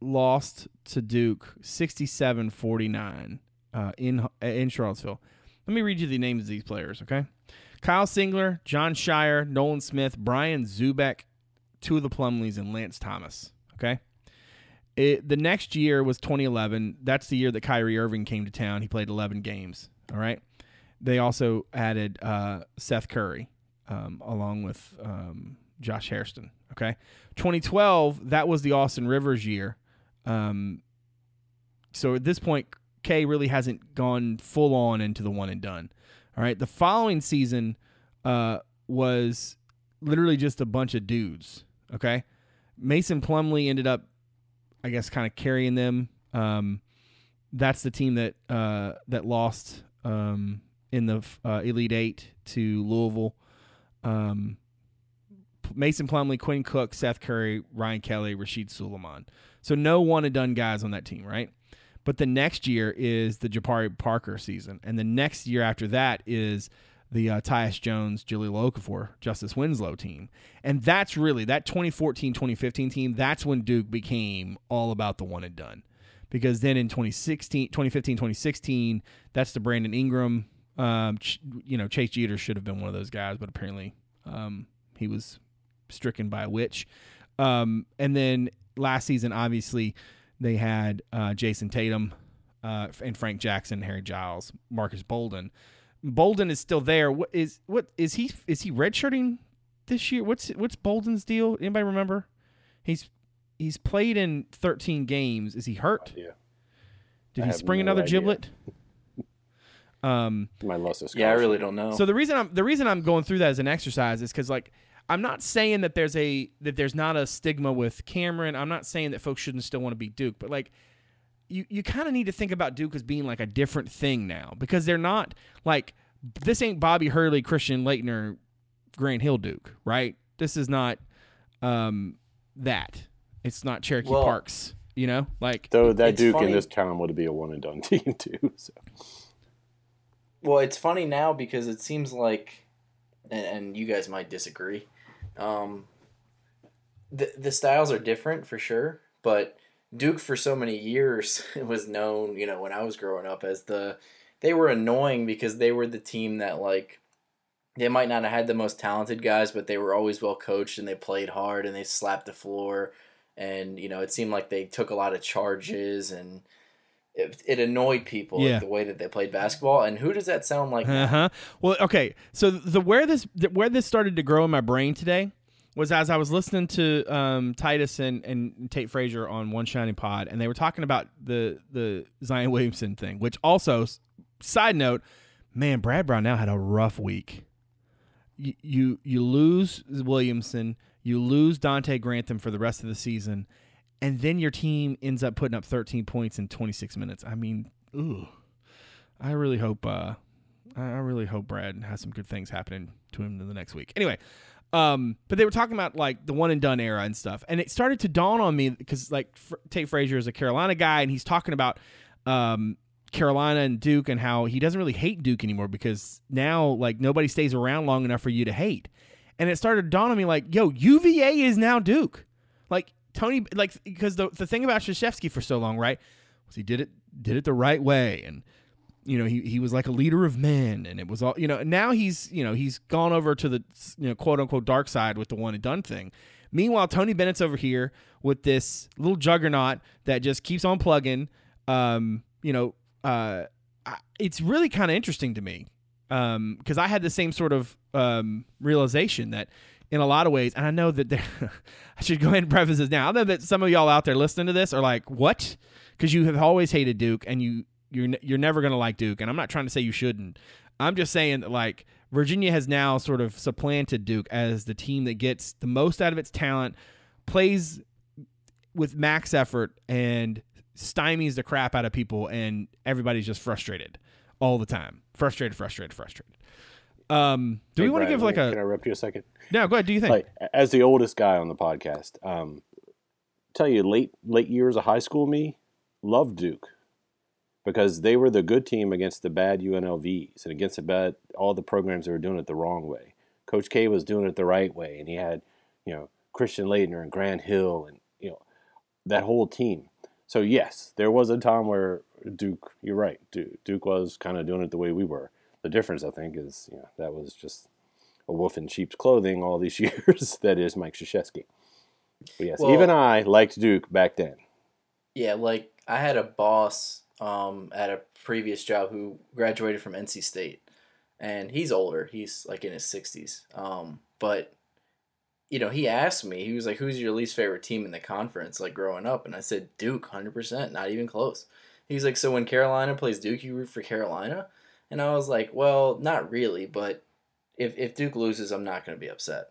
lost to Duke sixty-seven forty-nine uh, in, in Charlottesville. Let me read you the names of these players, okay? Kyle Singler, John Shire, Nolan Smith, Brian Zuback, two of the Plumleys, and Lance Thomas, okay? It, the next year was twenty eleven. That's the year that Kyrie Irving came to town. He played eleven games, all right? They also added uh, Seth Curry um, along with um, Josh Hairston, okay? twenty twelve, that was the Austin Rivers year. Um, so at this point, K really hasn't gone full on into the one and done, all right? The following season uh, was literally just a bunch of dudes, okay? Mason Plumlee ended up, I guess, kind of carrying them. Um, that's the team that uh, that lost um, in the uh, Elite Eight to Louisville. Um, Mason Plumlee, Quinn Cook, Seth Curry, Ryan Kelly, Rasheed Suleiman. So no one had done guys on that team, right? But the next year is the Jabari Parker season, and the next year after that is the uh, Tyus Jones, Jahlil Okafor, Justice Winslow team. And that's really, that twenty fourteen twenty fifteen team, that's when Duke became all about the one and done. Because then in twenty fifteen twenty sixteen, that's the Brandon Ingram. Um, ch- you know, Chase Jeter should have been one of those guys, but apparently um, he was stricken by a witch. Um, and then last season, obviously, they had uh, Jayson Tatum uh, and Frank Jackson, Harry Giles, Marcus Bolden. Bolden is still there. What is what is he is he redshirting this year? What's what's Bolden's deal? Anybody remember? He's he's played in thirteen games. Is he hurt? Yeah. Did I he spring no another idea. Giblet? um. My loss of yeah, I really don't know. So the reason I'm the reason I'm going through that as an exercise is because, like, I'm not saying that there's a that there's not a stigma with Cameron. I'm not saying that folks shouldn't still want to be Duke, but, like, You you kind of need to think about Duke as being like a different thing now, because they're not like, this ain't Bobby Hurley, Christian Laettner, Grand Hill Duke, right? This is not um, that. It's not Cherokee well, Parks. You know, like though that Duke funny. in this town would be a one and done team too. So. Well, it's funny now because it seems like, and, and you guys might disagree. Um, the the styles are different for sure, but Duke for so many years was known, you know, when I was growing up as the they were annoying because they were the team that like. They might not have had the most talented guys, but they were always well coached and they played hard and they slapped the floor. And, you know, it seemed like they took a lot of charges and it, it annoyed people yeah. the way that they played basketball. And who does that sound like? Uh-huh. Well, okay. So the where this where this started to grow in my brain today was as I was listening to um, Titus and, and Tate Frazier on One Shining Pod, and they were talking about the the Zion Williamson thing, which also, side note, man, Brad Brownell had a rough week. You, you you lose Williamson, you lose Dante Grantham for the rest of the season, and then your team ends up putting up thirteen points in twenty-six minutes. I mean, ooh, I really hope uh, I really hope Brad has some good things happening to him in the next week. Anyway, um, but they were talking about like the one and done era and stuff, and it started to dawn on me because like F- Tate Frazier is a Carolina guy, and he's talking about um. Carolina and Duke and how he doesn't really hate Duke anymore because now like nobody stays around long enough for you to hate. And it started to dawn on me like, yo, U V A is now Duke. Like Tony, like, because the, the thing about Krzyzewski for so long, right, was he did it, did it the right way. And, you know, he, he was like a leader of men and it was all, you know, now he's, you know, he's gone over to the, you know, quote unquote dark side with the one and done thing. Meanwhile, Tony Bennett's over here with this little juggernaut that just keeps on plugging, um, you know, Uh, it's really kind of interesting to me because um, I had the same sort of um, realization that in a lot of ways, and I know that I should go ahead and preface this now. I know that some of y'all out there listening to this are like, what? Because you have always hated Duke and you, you're, you're never going to like Duke. And I'm not trying to say you shouldn't. I'm just saying that like Virginia has now sort of supplanted Duke as the team that gets the most out of its talent, plays with max effort, and stymies the crap out of people, and everybody's just frustrated all the time. Frustrated, frustrated, frustrated. Um, do hey, we want to give like can a? Can I rip you a second? No, go ahead. Do you think? Like, as the oldest guy on the podcast, um, tell you late late years of high school me loved Duke because they were the good team against the bad U N L Vs and against the bad all the programs that were doing it the wrong way. Coach K was doing it the right way, and he had you know Christian Leitner and Grant Hill and you know that whole team. So, yes, there was a time where Duke, you're right, Duke, Duke was kind of doing it the way we were. The difference, I think, is you know, that was just a wolf in sheep's clothing all these years. That is Mike Krzyzewski. But, yes, well, even I liked Duke back then. Yeah, like I had a boss um, at a previous job who graduated from N C State. And he's older. He's like in his sixties. Um, but... You know, he asked me, he was like, who's your least favorite team in the conference, like, growing up? And I said, Duke, one hundred percent, not even close. He's like, so when Carolina plays Duke, you root for Carolina? And I was like, well, not really, but if, if Duke loses, I'm not going to be upset.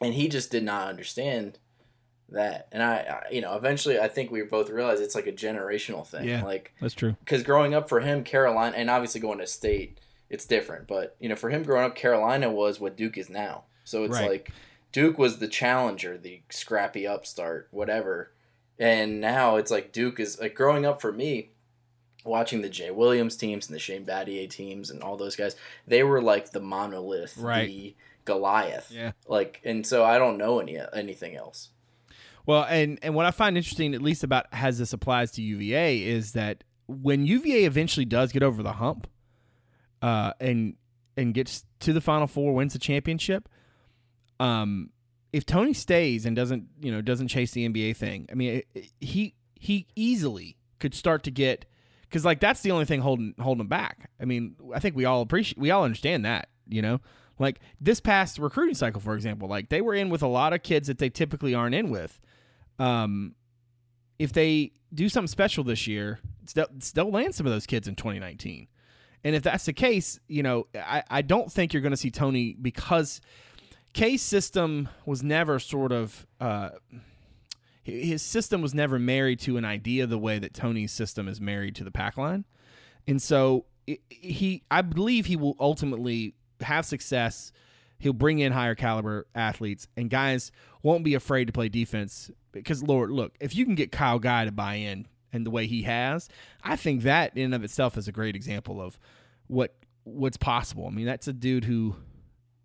And he just did not understand that. And I, I, you know, eventually I think we both realized it's like a generational thing. Yeah, like, that's true. Because growing up for him, Carolina, and obviously going to state, it's different. But, you know, for him growing up, Carolina was what Duke is now. So it's right. like... Duke was the challenger, the scrappy upstart, whatever. And now it's like Duke is like growing up for me, watching the Jay Williams teams and the Shane Battier teams and all those guys, they were like the monolith, right. the Goliath. Yeah. Like, and so I don't know any anything else. Well, and, and what I find interesting, at least about as this applies to U V A, is that when U V A eventually does get over the hump uh, and and gets to the Final Four, wins the championship, Um, if Tony stays and doesn't, you know, doesn't chase the N B A thing, I mean, it, it, he he easily could start to get, because like that's the only thing holding holding him back. I mean, I think we all appreciate, we all understand that, you know, like this past recruiting cycle, for example, like they were in with a lot of kids that they typically aren't in with. Um, if they do something special this year, they'll, they'll land some of those kids in twenty nineteen, and if that's the case, you know, I I don't think you're going to see Tony because. K's system was never sort of uh, his system was never married to an idea the way that Tony's system is married to the pack line, and so he I believe he will ultimately have success He'll bring in higher caliber athletes, and guys won't be afraid to play defense because, Lord, look, if you can get Kyle Guy to buy in and the way he has, I think that in and of itself is a great example of what what's possible. I mean, that's a dude who,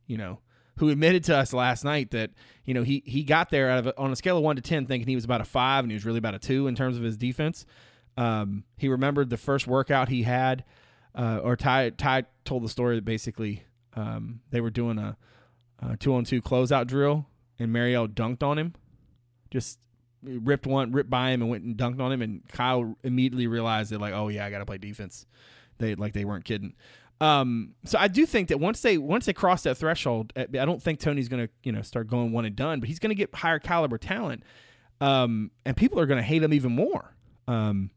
you know, who admitted to us last night that, you know, he he got there out of a, on a scale of one to ten thinking he was about a five, and he was really about a two in terms of his defense. Um, he remembered the first workout he had, uh, or Ty, Ty told the story that basically um, they were doing a, a two-on-two closeout drill, and Mariel dunked on him, just ripped one, ripped by him, and went and dunked on him. And Kyle immediately realized that, like, oh yeah, I got to play defense. They like they weren't kidding. Um, so I do think that once they once they cross that threshold, I don't think Tony's going to you know start going one and done, but he's going to get higher caliber talent, um, and people are going to hate him even more. Um,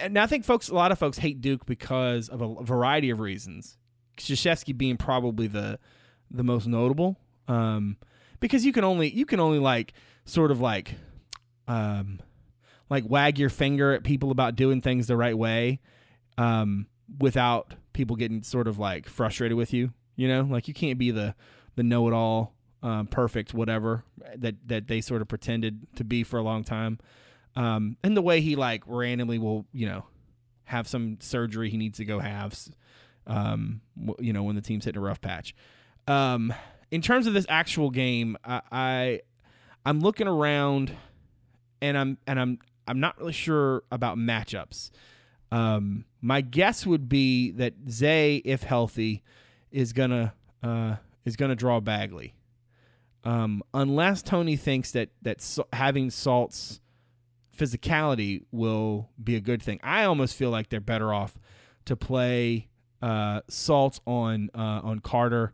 And I think folks, a lot of folks hate Duke because of a variety of reasons. Krzyzewski being probably the the most notable, um, because you can only you can only like sort of like um, like wag your finger at people about doing things the right way, um, without people getting sort of like frustrated with you. You know, like you can't be the the know it all, um, perfect whatever that that they sort of pretended to be for a long time. Um, and the way he like randomly will, you know, have some surgery he needs to go have, um, you know, when the team's hitting a rough patch. Um, in terms of this actual game, I, I I'm looking around, and I'm and I'm I'm not really sure about matchups. Um, my guess would be that Zay, if healthy, is gonna uh, is gonna draw Bagley, um, unless Tony thinks that that so- having Salt's physicality will be a good thing. I almost feel like they're better off to play uh, Salt on uh, on Carter.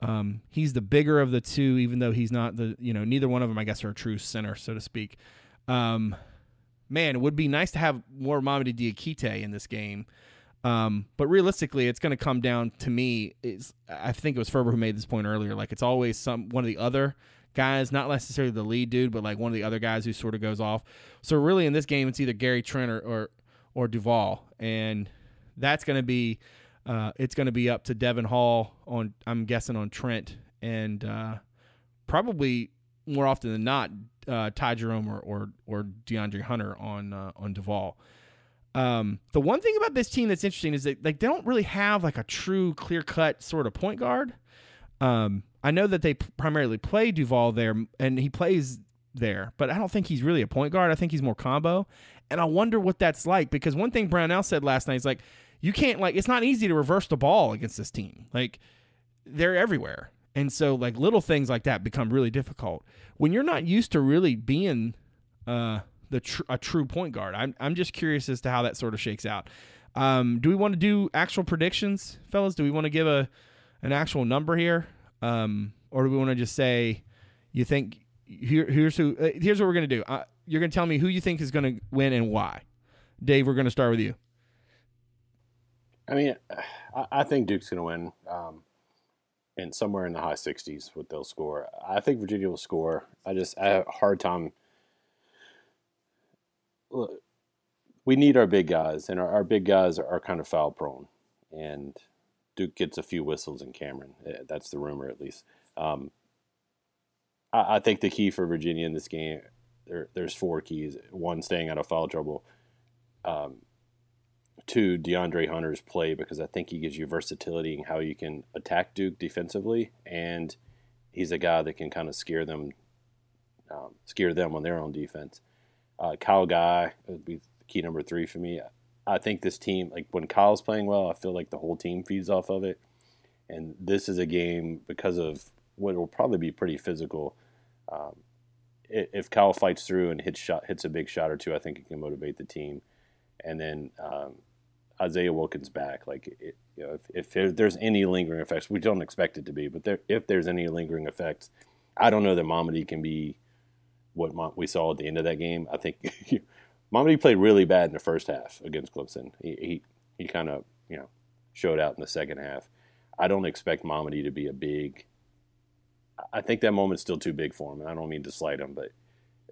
Um, he's the bigger of the two, even though he's not the you know neither one of them I guess are a true center, so to speak. Um, man, it would be nice to have more Mamadi Diakite in this game, um, but realistically, it's going to come down to me. Is I think it was Ferber who made this point earlier. Like it's always some one of the other guys, not necessarily the lead dude, but like one of the other guys who sort of goes off. So really in this game, it's either Gary Trent or or, or Duvall, and that's going to be uh, it's going to be up to Devin Hall on I'm guessing on Trent, and uh, probably more often than not uh, Ty Jerome or, or or DeAndre Hunter on uh, on Duvall. Um, the one thing about this team that's interesting is that like they don't really have like a true clear cut sort of point guard. Um, I know that they p- primarily play Duvall there, and he plays there, but I don't think he's really a point guard. I think he's more combo, and I wonder what that's like, because one thing Brownell said last night is like, you can't like, it's not easy to reverse the ball against this team. Like they're everywhere. And so like little things like that become really difficult when you're not used to really being, uh, the, tr- a true point guard. I'm, I'm just curious as to how that sort of shakes out. Um, do we want to do actual predictions, fellas? Do we want to give a, an actual number here? Um, or do we want to just say, you think here, here's who, uh, here's what we're going to do. Uh, you're going to tell me who you think is going to win and why. Dave, we're going to start with you. I mean, I, I think Duke's going to win, um, and somewhere in the high sixties, what they'll score. I think Virginia will score. I just, I have a hard time. Look, we need our big guys, and our, our big guys are, are kind of foul prone, and Duke gets a few whistles in Cameron. That's the rumor, at least. Um, I, I think the key for Virginia in this game, there, there's four keys. One, staying out of foul trouble. Um, two, DeAndre Hunter's play, because I think he gives you versatility in how you can attack Duke defensively, and he's a guy that can kind of scare them, um, scare them on their own defense. Uh, Kyle Guy would be key number three for me. I think this team, like when Kyle's playing well, I feel like the whole team feeds off of it. And this is a game, because of what will probably be pretty physical. Um, if Kyle fights through and hits shot, hits a big shot or two, I think it can motivate the team. And then um, Isaiah Wilkins back. Like, it, you know, if, if there's any lingering effects, we don't expect it to be, but there, if there's any lingering effects, I don't know that Mamadi can be what we saw at the end of that game. I think Mamadi played really bad in the first half against Clemson. He he, he kind of you know showed out in the second half. I don't expect Mamadi to be a big. I think that moment's still too big for him, and I don't mean to slight him, but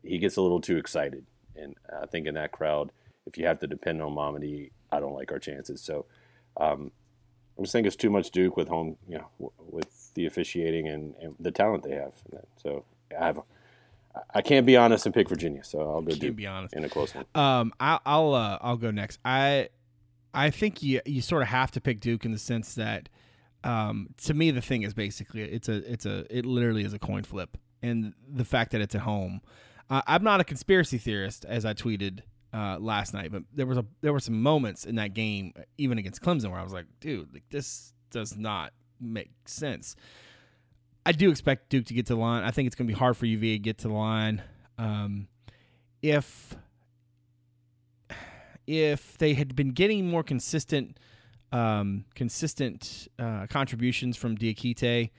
he gets a little too excited, and I think in that crowd, if you have to depend on Mamadi, I don't like our chances. So um, I'm just thinking it's too much Duke with home, you know, with the officiating and, and the talent they have. So I have, I can't be honest and pick Virginia. So I'll go Duke be honest. in a close one. Um, I, I'll uh, I'll go next. I I think you you sort of have to pick Duke in the sense that, um, to me the thing is basically it's a it's a it literally is a coin flip, and the fact that it's at home. Uh, I'm not a conspiracy theorist, as I tweeted uh, last night, but there was a there were some moments in that game, even against Clemson, where I was like, dude, like this does not make sense. I do expect Duke to get to the line. I think it's going to be hard for U V A to get to the line. Um, if if they had been getting more consistent um, consistent uh, contributions from Diakite,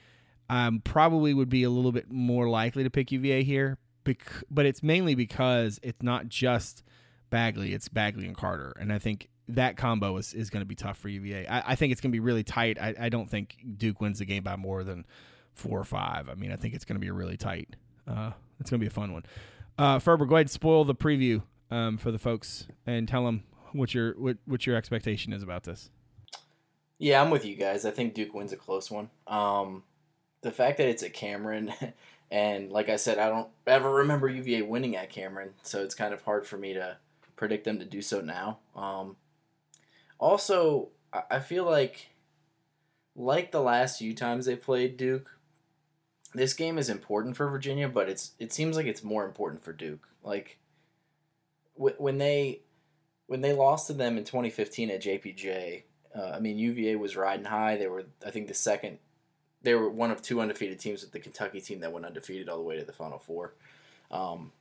I um, probably would be a little bit more likely to pick U V A here. Bec- but it's mainly because it's not just Bagley, it's Bagley and Carter. And I think that combo is, is going to be tough for U V A. I, I think it's going to be really tight. I, I don't think Duke wins the game by more than four or five. I mean, I think it's going to be really tight. Uh, it's going to be a fun one. Uh, Ferber, go ahead and spoil the preview um, for the folks and tell them what your, what, what your expectation is about this. Yeah, I'm with you guys. I think Duke wins a close one. Um, the fact that it's at Cameron... And like I said, I don't ever remember U V A winning at Cameron, so it's kind of hard for me to predict them to do so now. Um, also, I feel like, like the last few times they played Duke, this game is important for Virginia, but it's it seems like it's more important for Duke. Like when they when they lost to them in twenty fifteen at J P J, uh, I mean U V A was riding high. They were, I think, the second. They were one of two undefeated teams with the Kentucky team that went undefeated all the way to the Final Four. Um,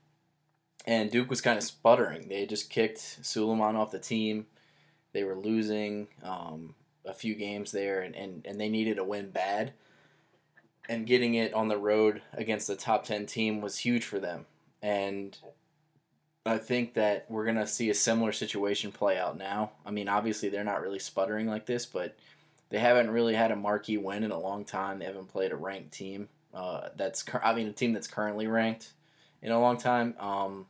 and Duke was kind of sputtering. They had just kicked Suleiman off the team. They were losing um, a few games there, and, and, and they needed a win bad. And getting it on the road against the top ten team was huge for them. And I think that we're going to see a similar situation play out now. I mean, obviously they're not really sputtering like this, but... They haven't really had a marquee win in a long time. They haven't played a ranked team. Uh, that's I mean, a team that's currently ranked in a long time. Um,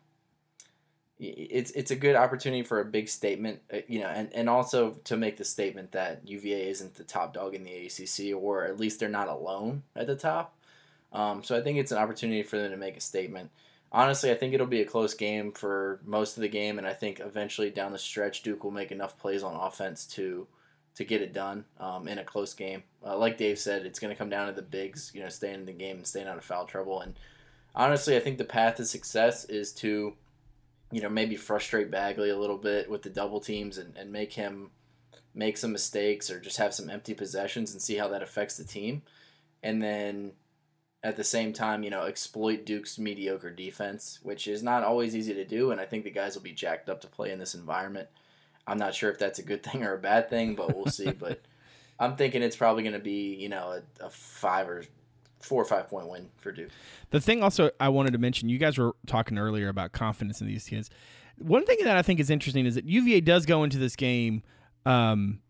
it's it's a good opportunity for a big statement, you know, and, and also to make the statement that U V A isn't the top dog in the A C C, or at least they're not alone at the top. Um, so I think it's an opportunity for them to make a statement. Honestly, I think it'll be a close game for most of the game, and I think eventually down the stretch, Duke will make enough plays on offense to... to get it done um, in a close game. Uh, like Dave said, it's going to come down to the bigs, you know, staying in the game and staying out of foul trouble. And honestly, I think the path to success is to, you know, maybe frustrate Bagley a little bit with the double teams and, and make him make some mistakes or just have some empty possessions and see how that affects the team. And then at the same time, you know, exploit Duke's mediocre defense, which is not always easy to do. And I think the guys will be jacked up to play in this environment. I'm not sure if that's a good thing or a bad thing, but we'll see. But I'm thinking it's probably going to be, you know, a, a five or four or five point win for Duke. The thing also I wanted to mention, you guys were talking earlier about confidence in these kids. One thing that I think is interesting is that U V A does go into this game. Um,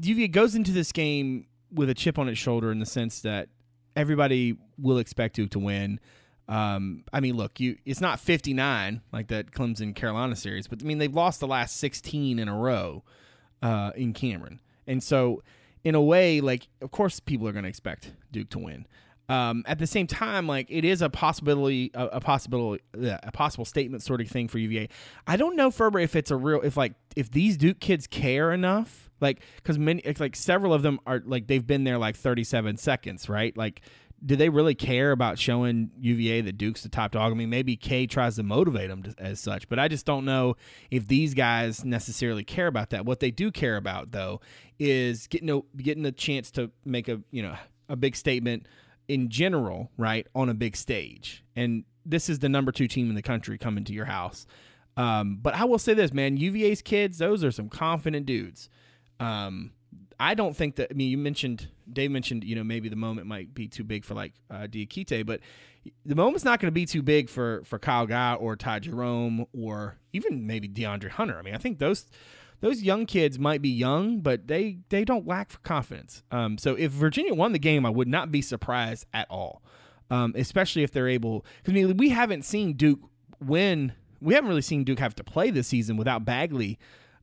U V A goes into this game with a chip on its shoulder in the sense that everybody will expect Duke to win. Um, I mean, look, you, it's not fifty-nine like that Clemson Carolina series, but I mean, they've lost the last sixteen in a row, uh, in Cameron. And so in a way, like, of course people are going to expect Duke to win. Um, at the same time, like it is a possibility, a, a possibility, yeah, a possible statement sort of thing for U V A. I don't know, Ferber, if it's a real, if like, if these Duke kids care enough, like, cause many, like several of them are like, they've been there like thirty-seven seconds, right? Like, do they really care about showing U V A that Duke's the top dog? I mean, maybe K tries to motivate them to, as such, but I just don't know if these guys necessarily care about that. What they do care about, though, is getting a, getting a chance to make a, you know, a big statement in general, right, on a big stage. And this is the number two team in the country coming to your house. Um, but I will say this, man, U V A's kids, those are some confident dudes. Um I don't think that, I mean, you mentioned, Dave mentioned, you know, maybe the moment might be too big for like uh, Diakite, but the moment's not going to be too big for, for Kyle Guy or Ty Jerome or even maybe DeAndre Hunter. I mean, I think those those young kids might be young, but they, they don't lack for confidence. Um, so if Virginia won the game, I would not be surprised at all, um, especially if they're able, because I mean, we haven't seen Duke win, we haven't really seen Duke have to play this season without Bagley,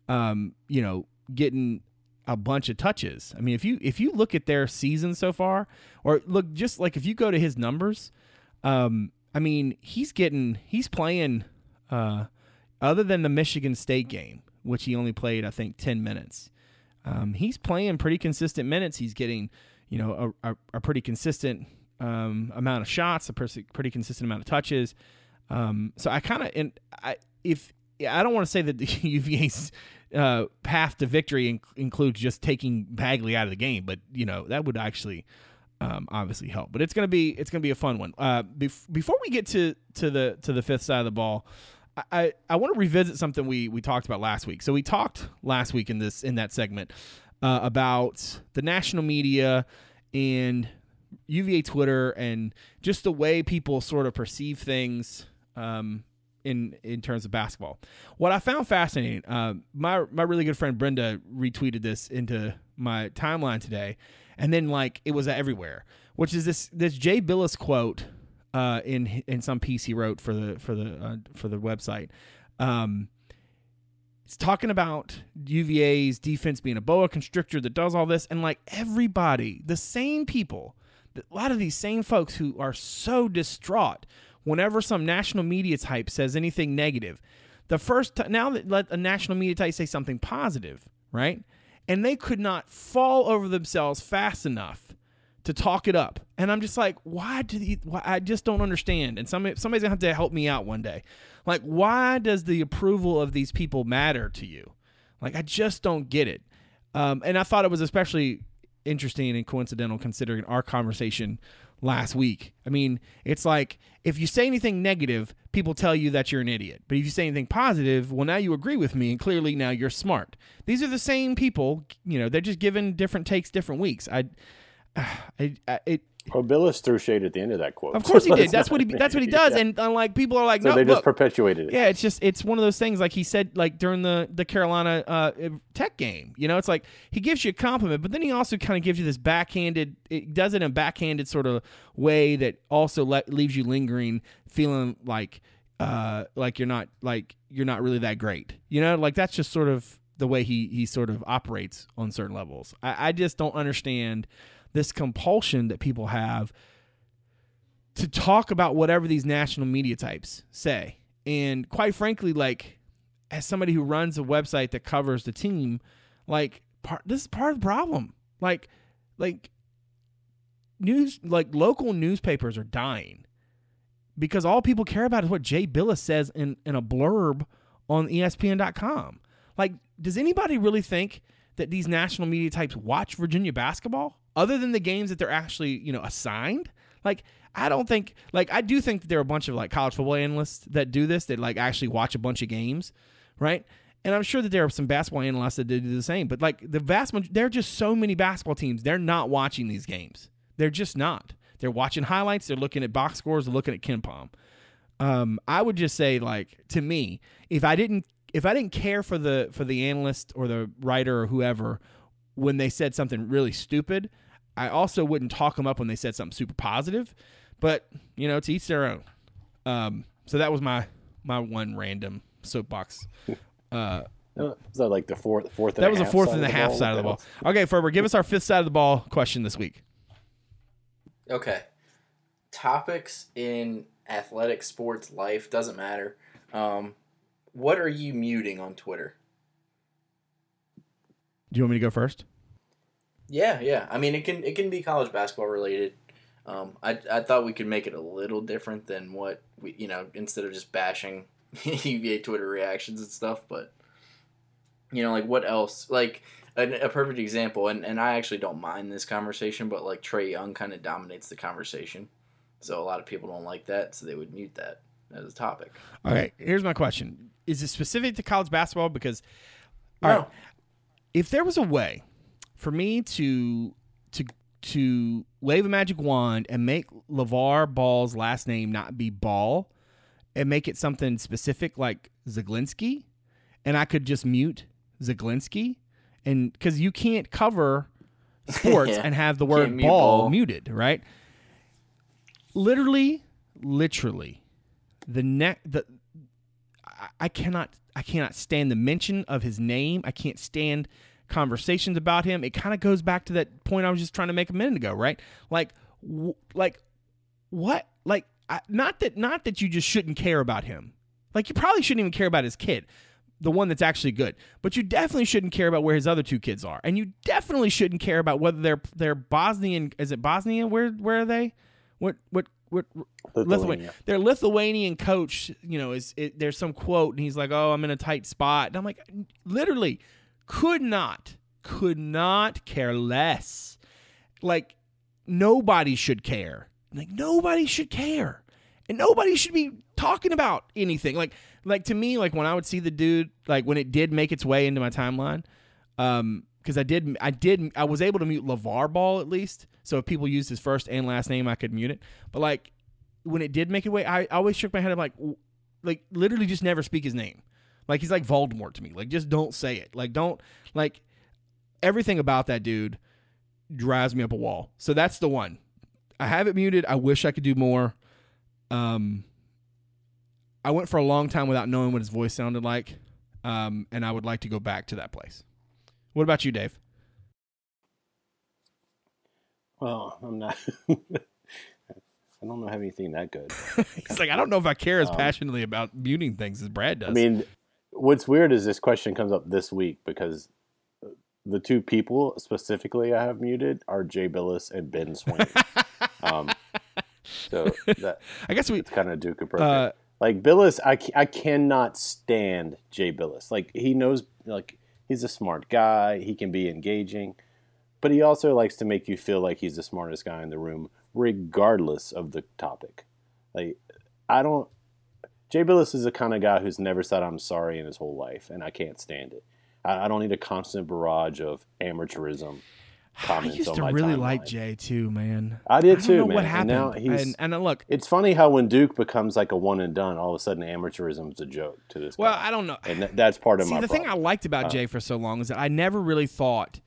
um, you know, getting a bunch of touches. I mean, if you if you look at their season so far, or look just like if you go to his numbers, um, I mean, he's getting he's playing uh, other than the Michigan State game, which he only played, I think, ten minutes. Um, he's playing pretty consistent minutes. He's getting, you know, a, a, a pretty consistent um, amount of shots, a pretty consistent amount of touches. Um, so I kind of, and I, if I don't want to say that the U V A's uh, path to victory in, includes just taking Bagley out of the game, but you know, that would actually um, obviously help. But it's gonna be it's gonna be a fun one. Uh, bef- before we get to to the to the fifth side of the ball, I, I want to revisit something we, we talked about last week. So we talked last week in this in that segment uh, about the national media and U V A Twitter and just the way people sort of perceive things um, in in terms of basketball. What I found fascinating, uh, my my really good friend Brenda retweeted this into my timeline today, and then like it was everywhere, which is this this Jay Bilas quote. Uh, in in some piece he wrote for the for the uh, for the website, um, it's talking about U V A's defense being a boa constrictor that does all this, and like everybody, the same people, a lot of these same folks who are so distraught whenever some national media type says anything negative, the first t- now that let a national media type say something positive, right, and they could not fall over themselves fast enough to talk it up. And I'm just like, why do the, why, I just don't understand. And somebody, somebody's gonna have to help me out one day. Like, why does the approval of these people matter to you? Like, I just don't get it. Um, and I thought it was especially interesting and coincidental considering our conversation last week. I mean, it's like, if you say anything negative, people tell you that you're an idiot. But if you say anything positive, well, now you agree with me, and clearly now you're smart. These are the same people, you know, they're just given different takes, different weeks. I, I, I, it, well, Bilas threw shade at the end of that quote. Of course he did. That's what he. That's what he does. Yeah. And, and like people are like, so no, they just look. Perpetuated it. Yeah, it's just it's one of those things. Like he said, like during the the Carolina uh, Tech game, you know, it's like he gives you a compliment, but then he also kind of gives you this backhanded. It does it in a backhanded sort of way that also let, leaves you lingering, feeling like uh like you're not like you're not really that great. You know, like that's just sort of the way he he sort of operates on certain levels. I, I just don't understand this compulsion that people have to talk about whatever these national media types say. And quite frankly, like as somebody who runs a website that covers the team, like part, this is part of the problem. Like, like news, like local newspapers are dying because all people care about is what Jay Bilas says in, in a blurb on E S P N dot com. Like, does anybody really think that these national media types watch Virginia basketball? Other than the games that they're actually, you know, assigned, like I don't think, like I do think that there are a bunch of like college football analysts that do this, that like actually watch a bunch of games, right? And I'm sure that there are some basketball analysts that do the same, but like the vast majority, there are just so many basketball teams, they're not watching these games. They're just not. They're watching highlights. They're looking at box scores. They're looking at KenPom. Um, I would just say, like to me, if I didn't, if I didn't care for the for the analyst or the writer or whoever when they said something really stupid, I also wouldn't talk them up when they said something super positive, but you know, to each their own. Um, so that was my, my one random soapbox. Uh, was that like the fourth, fourth? That was the fourth and a half side of the ball. Okay, Ferber, give us our fifth side of the ball question this week. Okay, topics in athletics, sports, life, doesn't matter. Um, what are you muting on Twitter? Do you want me to go first? Yeah, yeah. I mean, it can it can be college basketball related. Um, I I thought we could make it a little different than what we, you know, instead of just bashing U V A Twitter reactions and stuff. But you know, like what else? Like a, a perfect example, and, and I actually don't mind this conversation, but like Trae Young kind of dominates the conversation, so a lot of people don't like that, so they would mute that as a topic. All right, here's my question: is it specific to college basketball? Because all no. right, if there was a way for me to to to wave a magic wand and make LeVar Ball's last name not be Ball and make it something specific like Zaglinski, and I could just mute Zaglinski, and because you can't cover sports yeah. and have the word mute ball, ball muted, right? Literally, literally, the ne- the I cannot I cannot stand the mention of his name. I can't stand conversations about him. It kind of goes back to that point I was just trying to make a minute ago, right? Like, w- like what? Like, I, not that, not that you just shouldn't care about him. Like, you probably shouldn't even care about his kid, the one that's actually good. But you definitely shouldn't care about where his other two kids are, and you definitely shouldn't care about whether they're they're Bosnian. Is it Bosnia? Where where are they? What what? We're, Lithuania. Lithuania. Their Lithuanian coach, you know, is it, there's some quote, and he's like, "Oh, I'm in a tight spot," and I'm like, literally, could not, could not care less. Like, nobody should care. Like, nobody should care, and nobody should be talking about anything. Like, like to me, like when I would see the dude, like when it did make its way into my timeline, um, because I did, I did, I was able to mute LeVar Ball at least. So if people used his first and last name, I could mute it. But like when it did make it way, I, I always shook my head. I'm like, like literally just never speak his name. Like he's like Voldemort to me. Like just don't say it. Like don't like everything about that dude drives me up a wall. So that's the one. I have it muted. I wish I could do more. Um, I went for a long time without knowing what his voice sounded like, um, and I would like to go back to that place. What about you, Dave? Well, I'm not. I don't know have anything that good. He's like, I don't know if I care as um, passionately about muting things as Brad does. I mean, what's weird is this question comes up this week because the two people specifically I have muted are Jay Bilas and Ben Swain. um, so that I guess we kind of Duke appropriate. Uh, like Bilas, I I cannot stand Jay Bilas. Like he knows, like he's a smart guy. He can be engaging. But he also likes to make you feel like he's the smartest guy in the room, regardless of the topic. Like, I don't... Jay Bilas is the kind of guy who's never said I'm sorry in his whole life, and I can't stand it. I, I don't need a constant barrage of amateurism comments. I used on to my really timeline. Like Jay, too, man. I did, I too, know man. What happened. And now he's, and, and look... It's funny how when Duke becomes like a one and done, all of a sudden amateurism is a joke to this well, guy. Well, I don't know. And th- that's part of See, my See, the problem. Thing I liked about uh, Jay for so long is that I never really thought...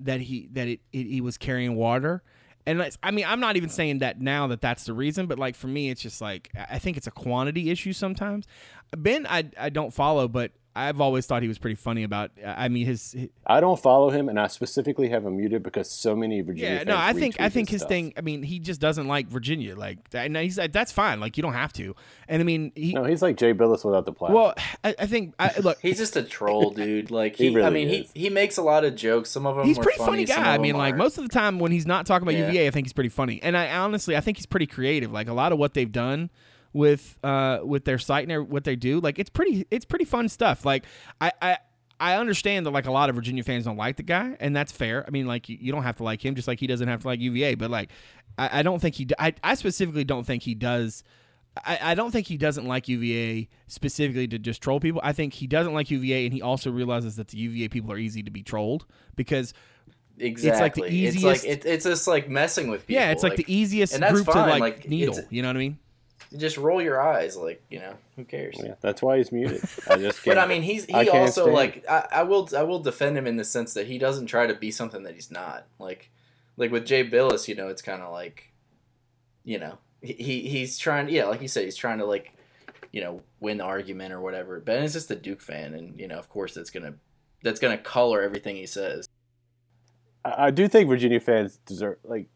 that he that it, it he was carrying water. And it's, I mean, I'm not even saying that now that that's the reason, but like for me, it's just like I think it's a quantity issue sometimes. Ben, I I don't follow, but I've always thought he was pretty funny about. I mean, his. his I don't follow him, and I specifically have him muted because so many Virginia. Yeah, fans no, I think I think his, his thing. I mean, he just doesn't like Virginia. Like, and he's like, that's fine. Like, you don't have to. And I mean, he, no, he's like Jay Bilas without the platform. Well, I, I think I, look, he's just a troll, dude. Like, he, he really I mean, is. he he makes a lot of jokes. Some of them. He's are pretty funny, funny guy. I mean, like aren't. most of the time when he's not talking about yeah. U V A, I think he's pretty funny. And I honestly, I think he's pretty creative. Like a lot of what they've done. With uh with their site and what they do, like it's pretty it's pretty fun stuff. Like I I, I understand that like a lot of Virginia fans don't like the guy, and that's fair. I mean, like you, you don't have to like him, just like he doesn't have to like U V A. But like I, I don't think he I, I specifically don't think he does. I, I don't think he doesn't like U V A specifically to just troll people. I think he doesn't like U V A, and he also realizes that the U V A people are easy to be trolled because. Exactly. It's like the easiest. It's, like, it, it's just like messing with people. Yeah, it's like, like the easiest and that's group fine. To like, like needle. You know what I mean? Just roll your eyes, like, you know, who cares? Yeah, that's why he's muted. I just can't. But I mean, he's he I also like I, I will I will defend him in the sense that he doesn't try to be something that he's not. Like, like with Jay Bilas, you know, it's kind of like, you know, he he's trying, yeah, like you said, he's trying to like, you know, win the argument or whatever. Ben is just a Duke fan, and you know, of course, that's gonna that's gonna color everything he says. I, I do think Virginia fans deserve like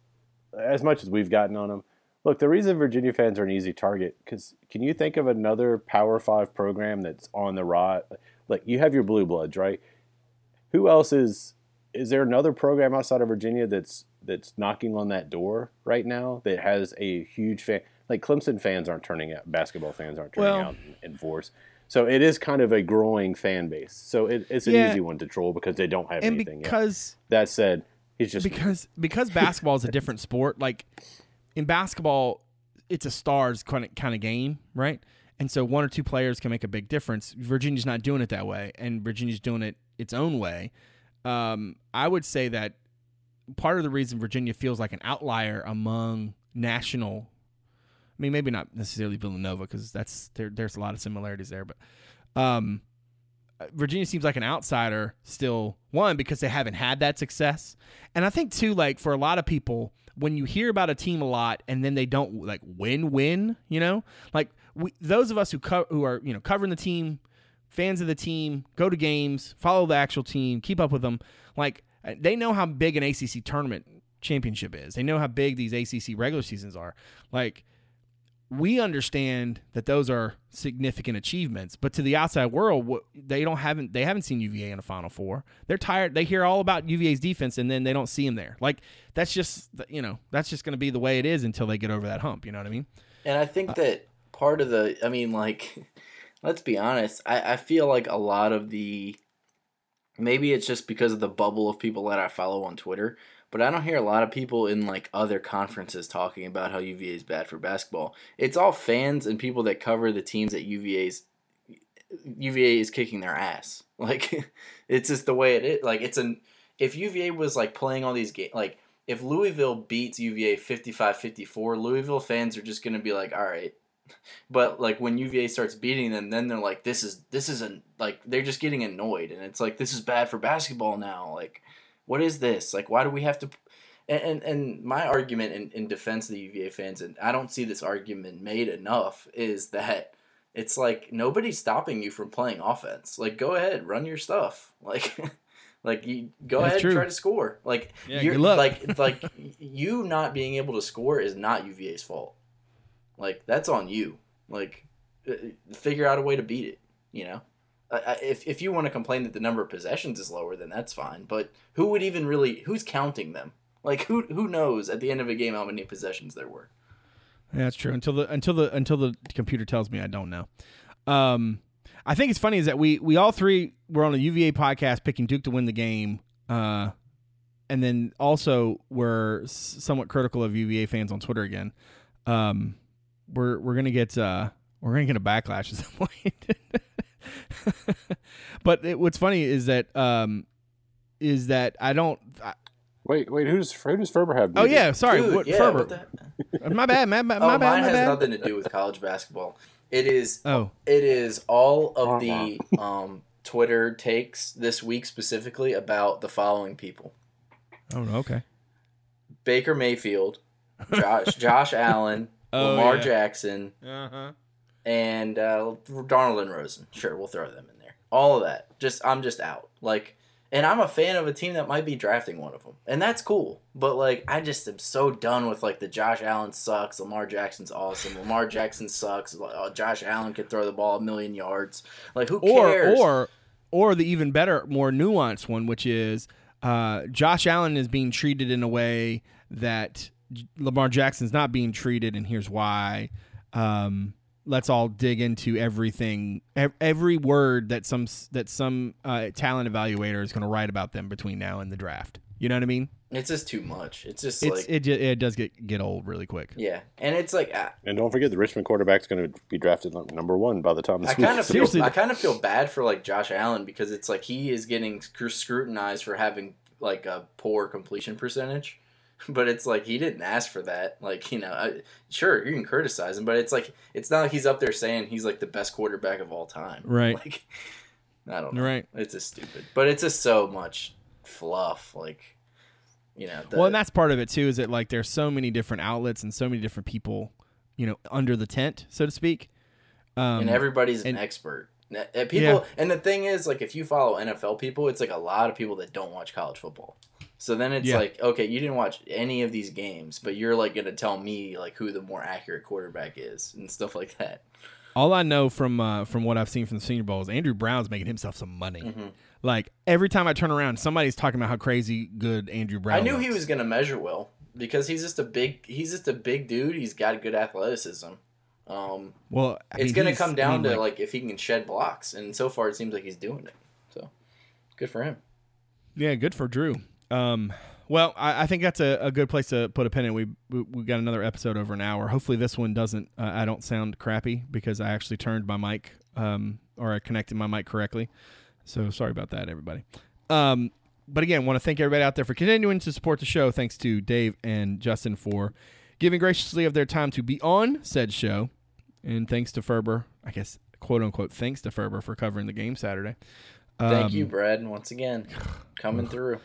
as much as we've gotten on them. Look, the reason Virginia fans are an easy target, because can you think of another Power Five program that's on the rise? Like, you have your Blue Bloods, right? Who else is, is there another program outside of Virginia that's that's knocking on that door right now that has a huge fan? Like, Clemson fans aren't turning out, basketball fans aren't turning well, out in force. So it is kind of a growing fan base. So it, it's an yeah, easy one to troll because they don't have and anything because, yet. That said, he's just... Because, because basketball is a different sport, like... In basketball, it's a stars kind of, kind of game, right? And so one or two players can make a big difference. Virginia's not doing it that way, and Virginia's doing it its own way. Um, I would say that part of the reason Virginia feels like an outlier among national – I mean, maybe not necessarily Villanova because that's there, there's a lot of similarities there. But um, Virginia seems like an outsider still, one, because they haven't had that success. And I think, too, like for a lot of people – when you hear about a team a lot and then they don't like win, win, you know, like we, those of us who co- who are, you know, covering the team fans of the team, go to games, follow the actual team, keep up with them. Like, they know how big an A C C tournament championship is. They know how big these A C C regular seasons are. Like, we understand that those are significant achievements, but to the outside world, they don't haven't they haven't seen U V A in a Final Four. They're tired. They hear all about U V A's defense, and then they don't see him there. Like, that's just you know that's just going to be the way it is until they get over that hump. You know what I mean? And I think uh, that part of the, I mean, like, let's be honest. I, I feel like a lot of the, maybe it's just because of the bubble of people that I follow on Twitter, but I don't hear a lot of people in, like, other conferences talking about how U V A is bad for basketball. It's all fans and people that cover the teams that U V A's U V A is kicking their ass. Like, it's just the way it is. Like, it's an, if U V A was, like, playing all these games, like, if Louisville beats U V A fifty-five fifty-four, Louisville fans are just going to be like, all right. But, like, when U V A starts beating them, then they're like, this is, this isn't, like, they're just getting annoyed. And it's like, this is bad for basketball now. Like, what is this? Like, why do we have to? And and, and my argument in, in defense of the U V A fans, and I don't see this argument made enough, is that it's like, nobody's stopping you from playing offense. Like, go ahead, run your stuff. Like, like you go That's ahead true. and try to score. Like, yeah, you're like like you not being able to score is not U V A's fault. Like, that's on you. Like, figure out a way to beat it, you know? Uh, if if you want to complain that the number of possessions is lower, then that's fine. But who would even really – who's counting them? Like, who who knows at the end of a game how many possessions there were? Yeah, that's true. Until the until the, until the computer tells me, I don't know. Um, I think it's funny is that we, we all three were on a U V A podcast picking Duke to win the game, uh, and then also were somewhat critical of U V A fans on Twitter again. Um, we're we're going to get uh, we're going to get a backlash at some point. But it, what's funny is that um, is that I don't. I, wait, wait. Who does who does Ferber have? Oh yeah, sorry, Dude, what, yeah, Ferber. What my bad, my, my, oh, my bad. Mine my has bad. nothing to do with college basketball. It is. Oh. It is all of the um, Twitter takes this week specifically about the following people. Oh no. Okay. Baker Mayfield, Josh Josh Allen, oh, Lamar yeah. Jackson. Uh huh. And uh, Darnold and Rosen. Sure, we'll throw them in there. All of that. Just I'm just out. Like, and I'm a fan of a team that might be drafting one of them, and that's cool. But like, I just am so done with like the Josh Allen sucks, Lamar Jackson's awesome, Lamar Jackson sucks, oh, Josh Allen could throw the ball a million yards. Like, who cares? Or or or the even better, more nuanced one, which is uh, Josh Allen is being treated in a way that Lamar Jackson's not being treated, and here's why. Um, Let's all dig into everything, every word that some that some uh, talent evaluator is going to write about them between now and the draft. You know what I mean? It's just too much. It's just it's, like it, it does get, get old really quick. Yeah, and it's like uh, and don't forget the Richmond quarterback's going to be drafted number one by the time this I kind of feel, I kind of feel bad for like Josh Allen because it's like he is getting scrutinized for having like a poor completion percentage. But it's like he didn't ask for that. Like, you know, I, sure, you can criticize him, but it's like it's not like he's up there saying he's like the best quarterback of all time. Right. Like, I don't know. Right. It's just stupid. But it's just so much fluff. Like, you know. The, well, and that's part of it, too, is that like there's so many different outlets and so many different people, you know, under the tent, so to speak. Um, and everybody's and, an expert. And people, yeah. And the thing is, like, if you follow N F L people, it's like a lot of people that don't watch college football. So then it's yeah. like, okay, you didn't watch any of these games, but you're like going to tell me like who the more accurate quarterback is and stuff like that. All I know from uh, from what I've seen from the Senior Bowl is Andrew Brown's making himself some money. Mm-hmm. Like every time I turn around, somebody's talking about how crazy good Andrew Brown is. I knew looks. he was going to measure well because he's just a big he's just a big dude. He's got good athleticism. Um, well, I mean, it's going to come down I mean, to like, like if he can shed blocks, and so far it seems like he's doing it. So good for him. Yeah, good for Drew. Um, well, I, I think that's a, a good place to put a pin in. We, we we got another episode over an hour. Hopefully this one doesn't, uh, I don't sound crappy because I actually turned my mic, um, or I connected my mic correctly. So sorry about that, everybody. Um, but again, want to thank everybody out there for continuing to support the show. Thanks to Dave and Justin for giving graciously of their time to be on said show. And thanks to Ferber, I guess, quote unquote, thanks to Ferber for covering the game Saturday. Um, thank you, Brad. Once again, coming through.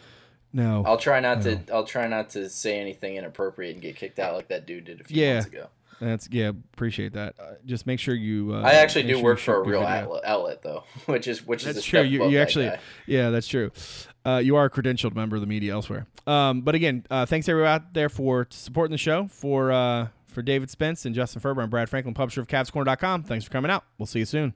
No. I'll try not no. to I'll try not to say anything inappropriate and get kicked out like that dude did a few yeah. months ago. That's yeah, appreciate that. Uh, just make sure you. Uh, I actually do sure work for a real outlet, outlet, though, which is which that's is a true. You, you actually, guy. yeah, that's true. Uh, you are a credentialed member of the media elsewhere. Um, but again, uh, thanks everyone out there for supporting the show. For uh, for David Spence and Justin Ferber and Brad Franklin, publisher of Cavs Corner dot com. Thanks for coming out. We'll see you soon.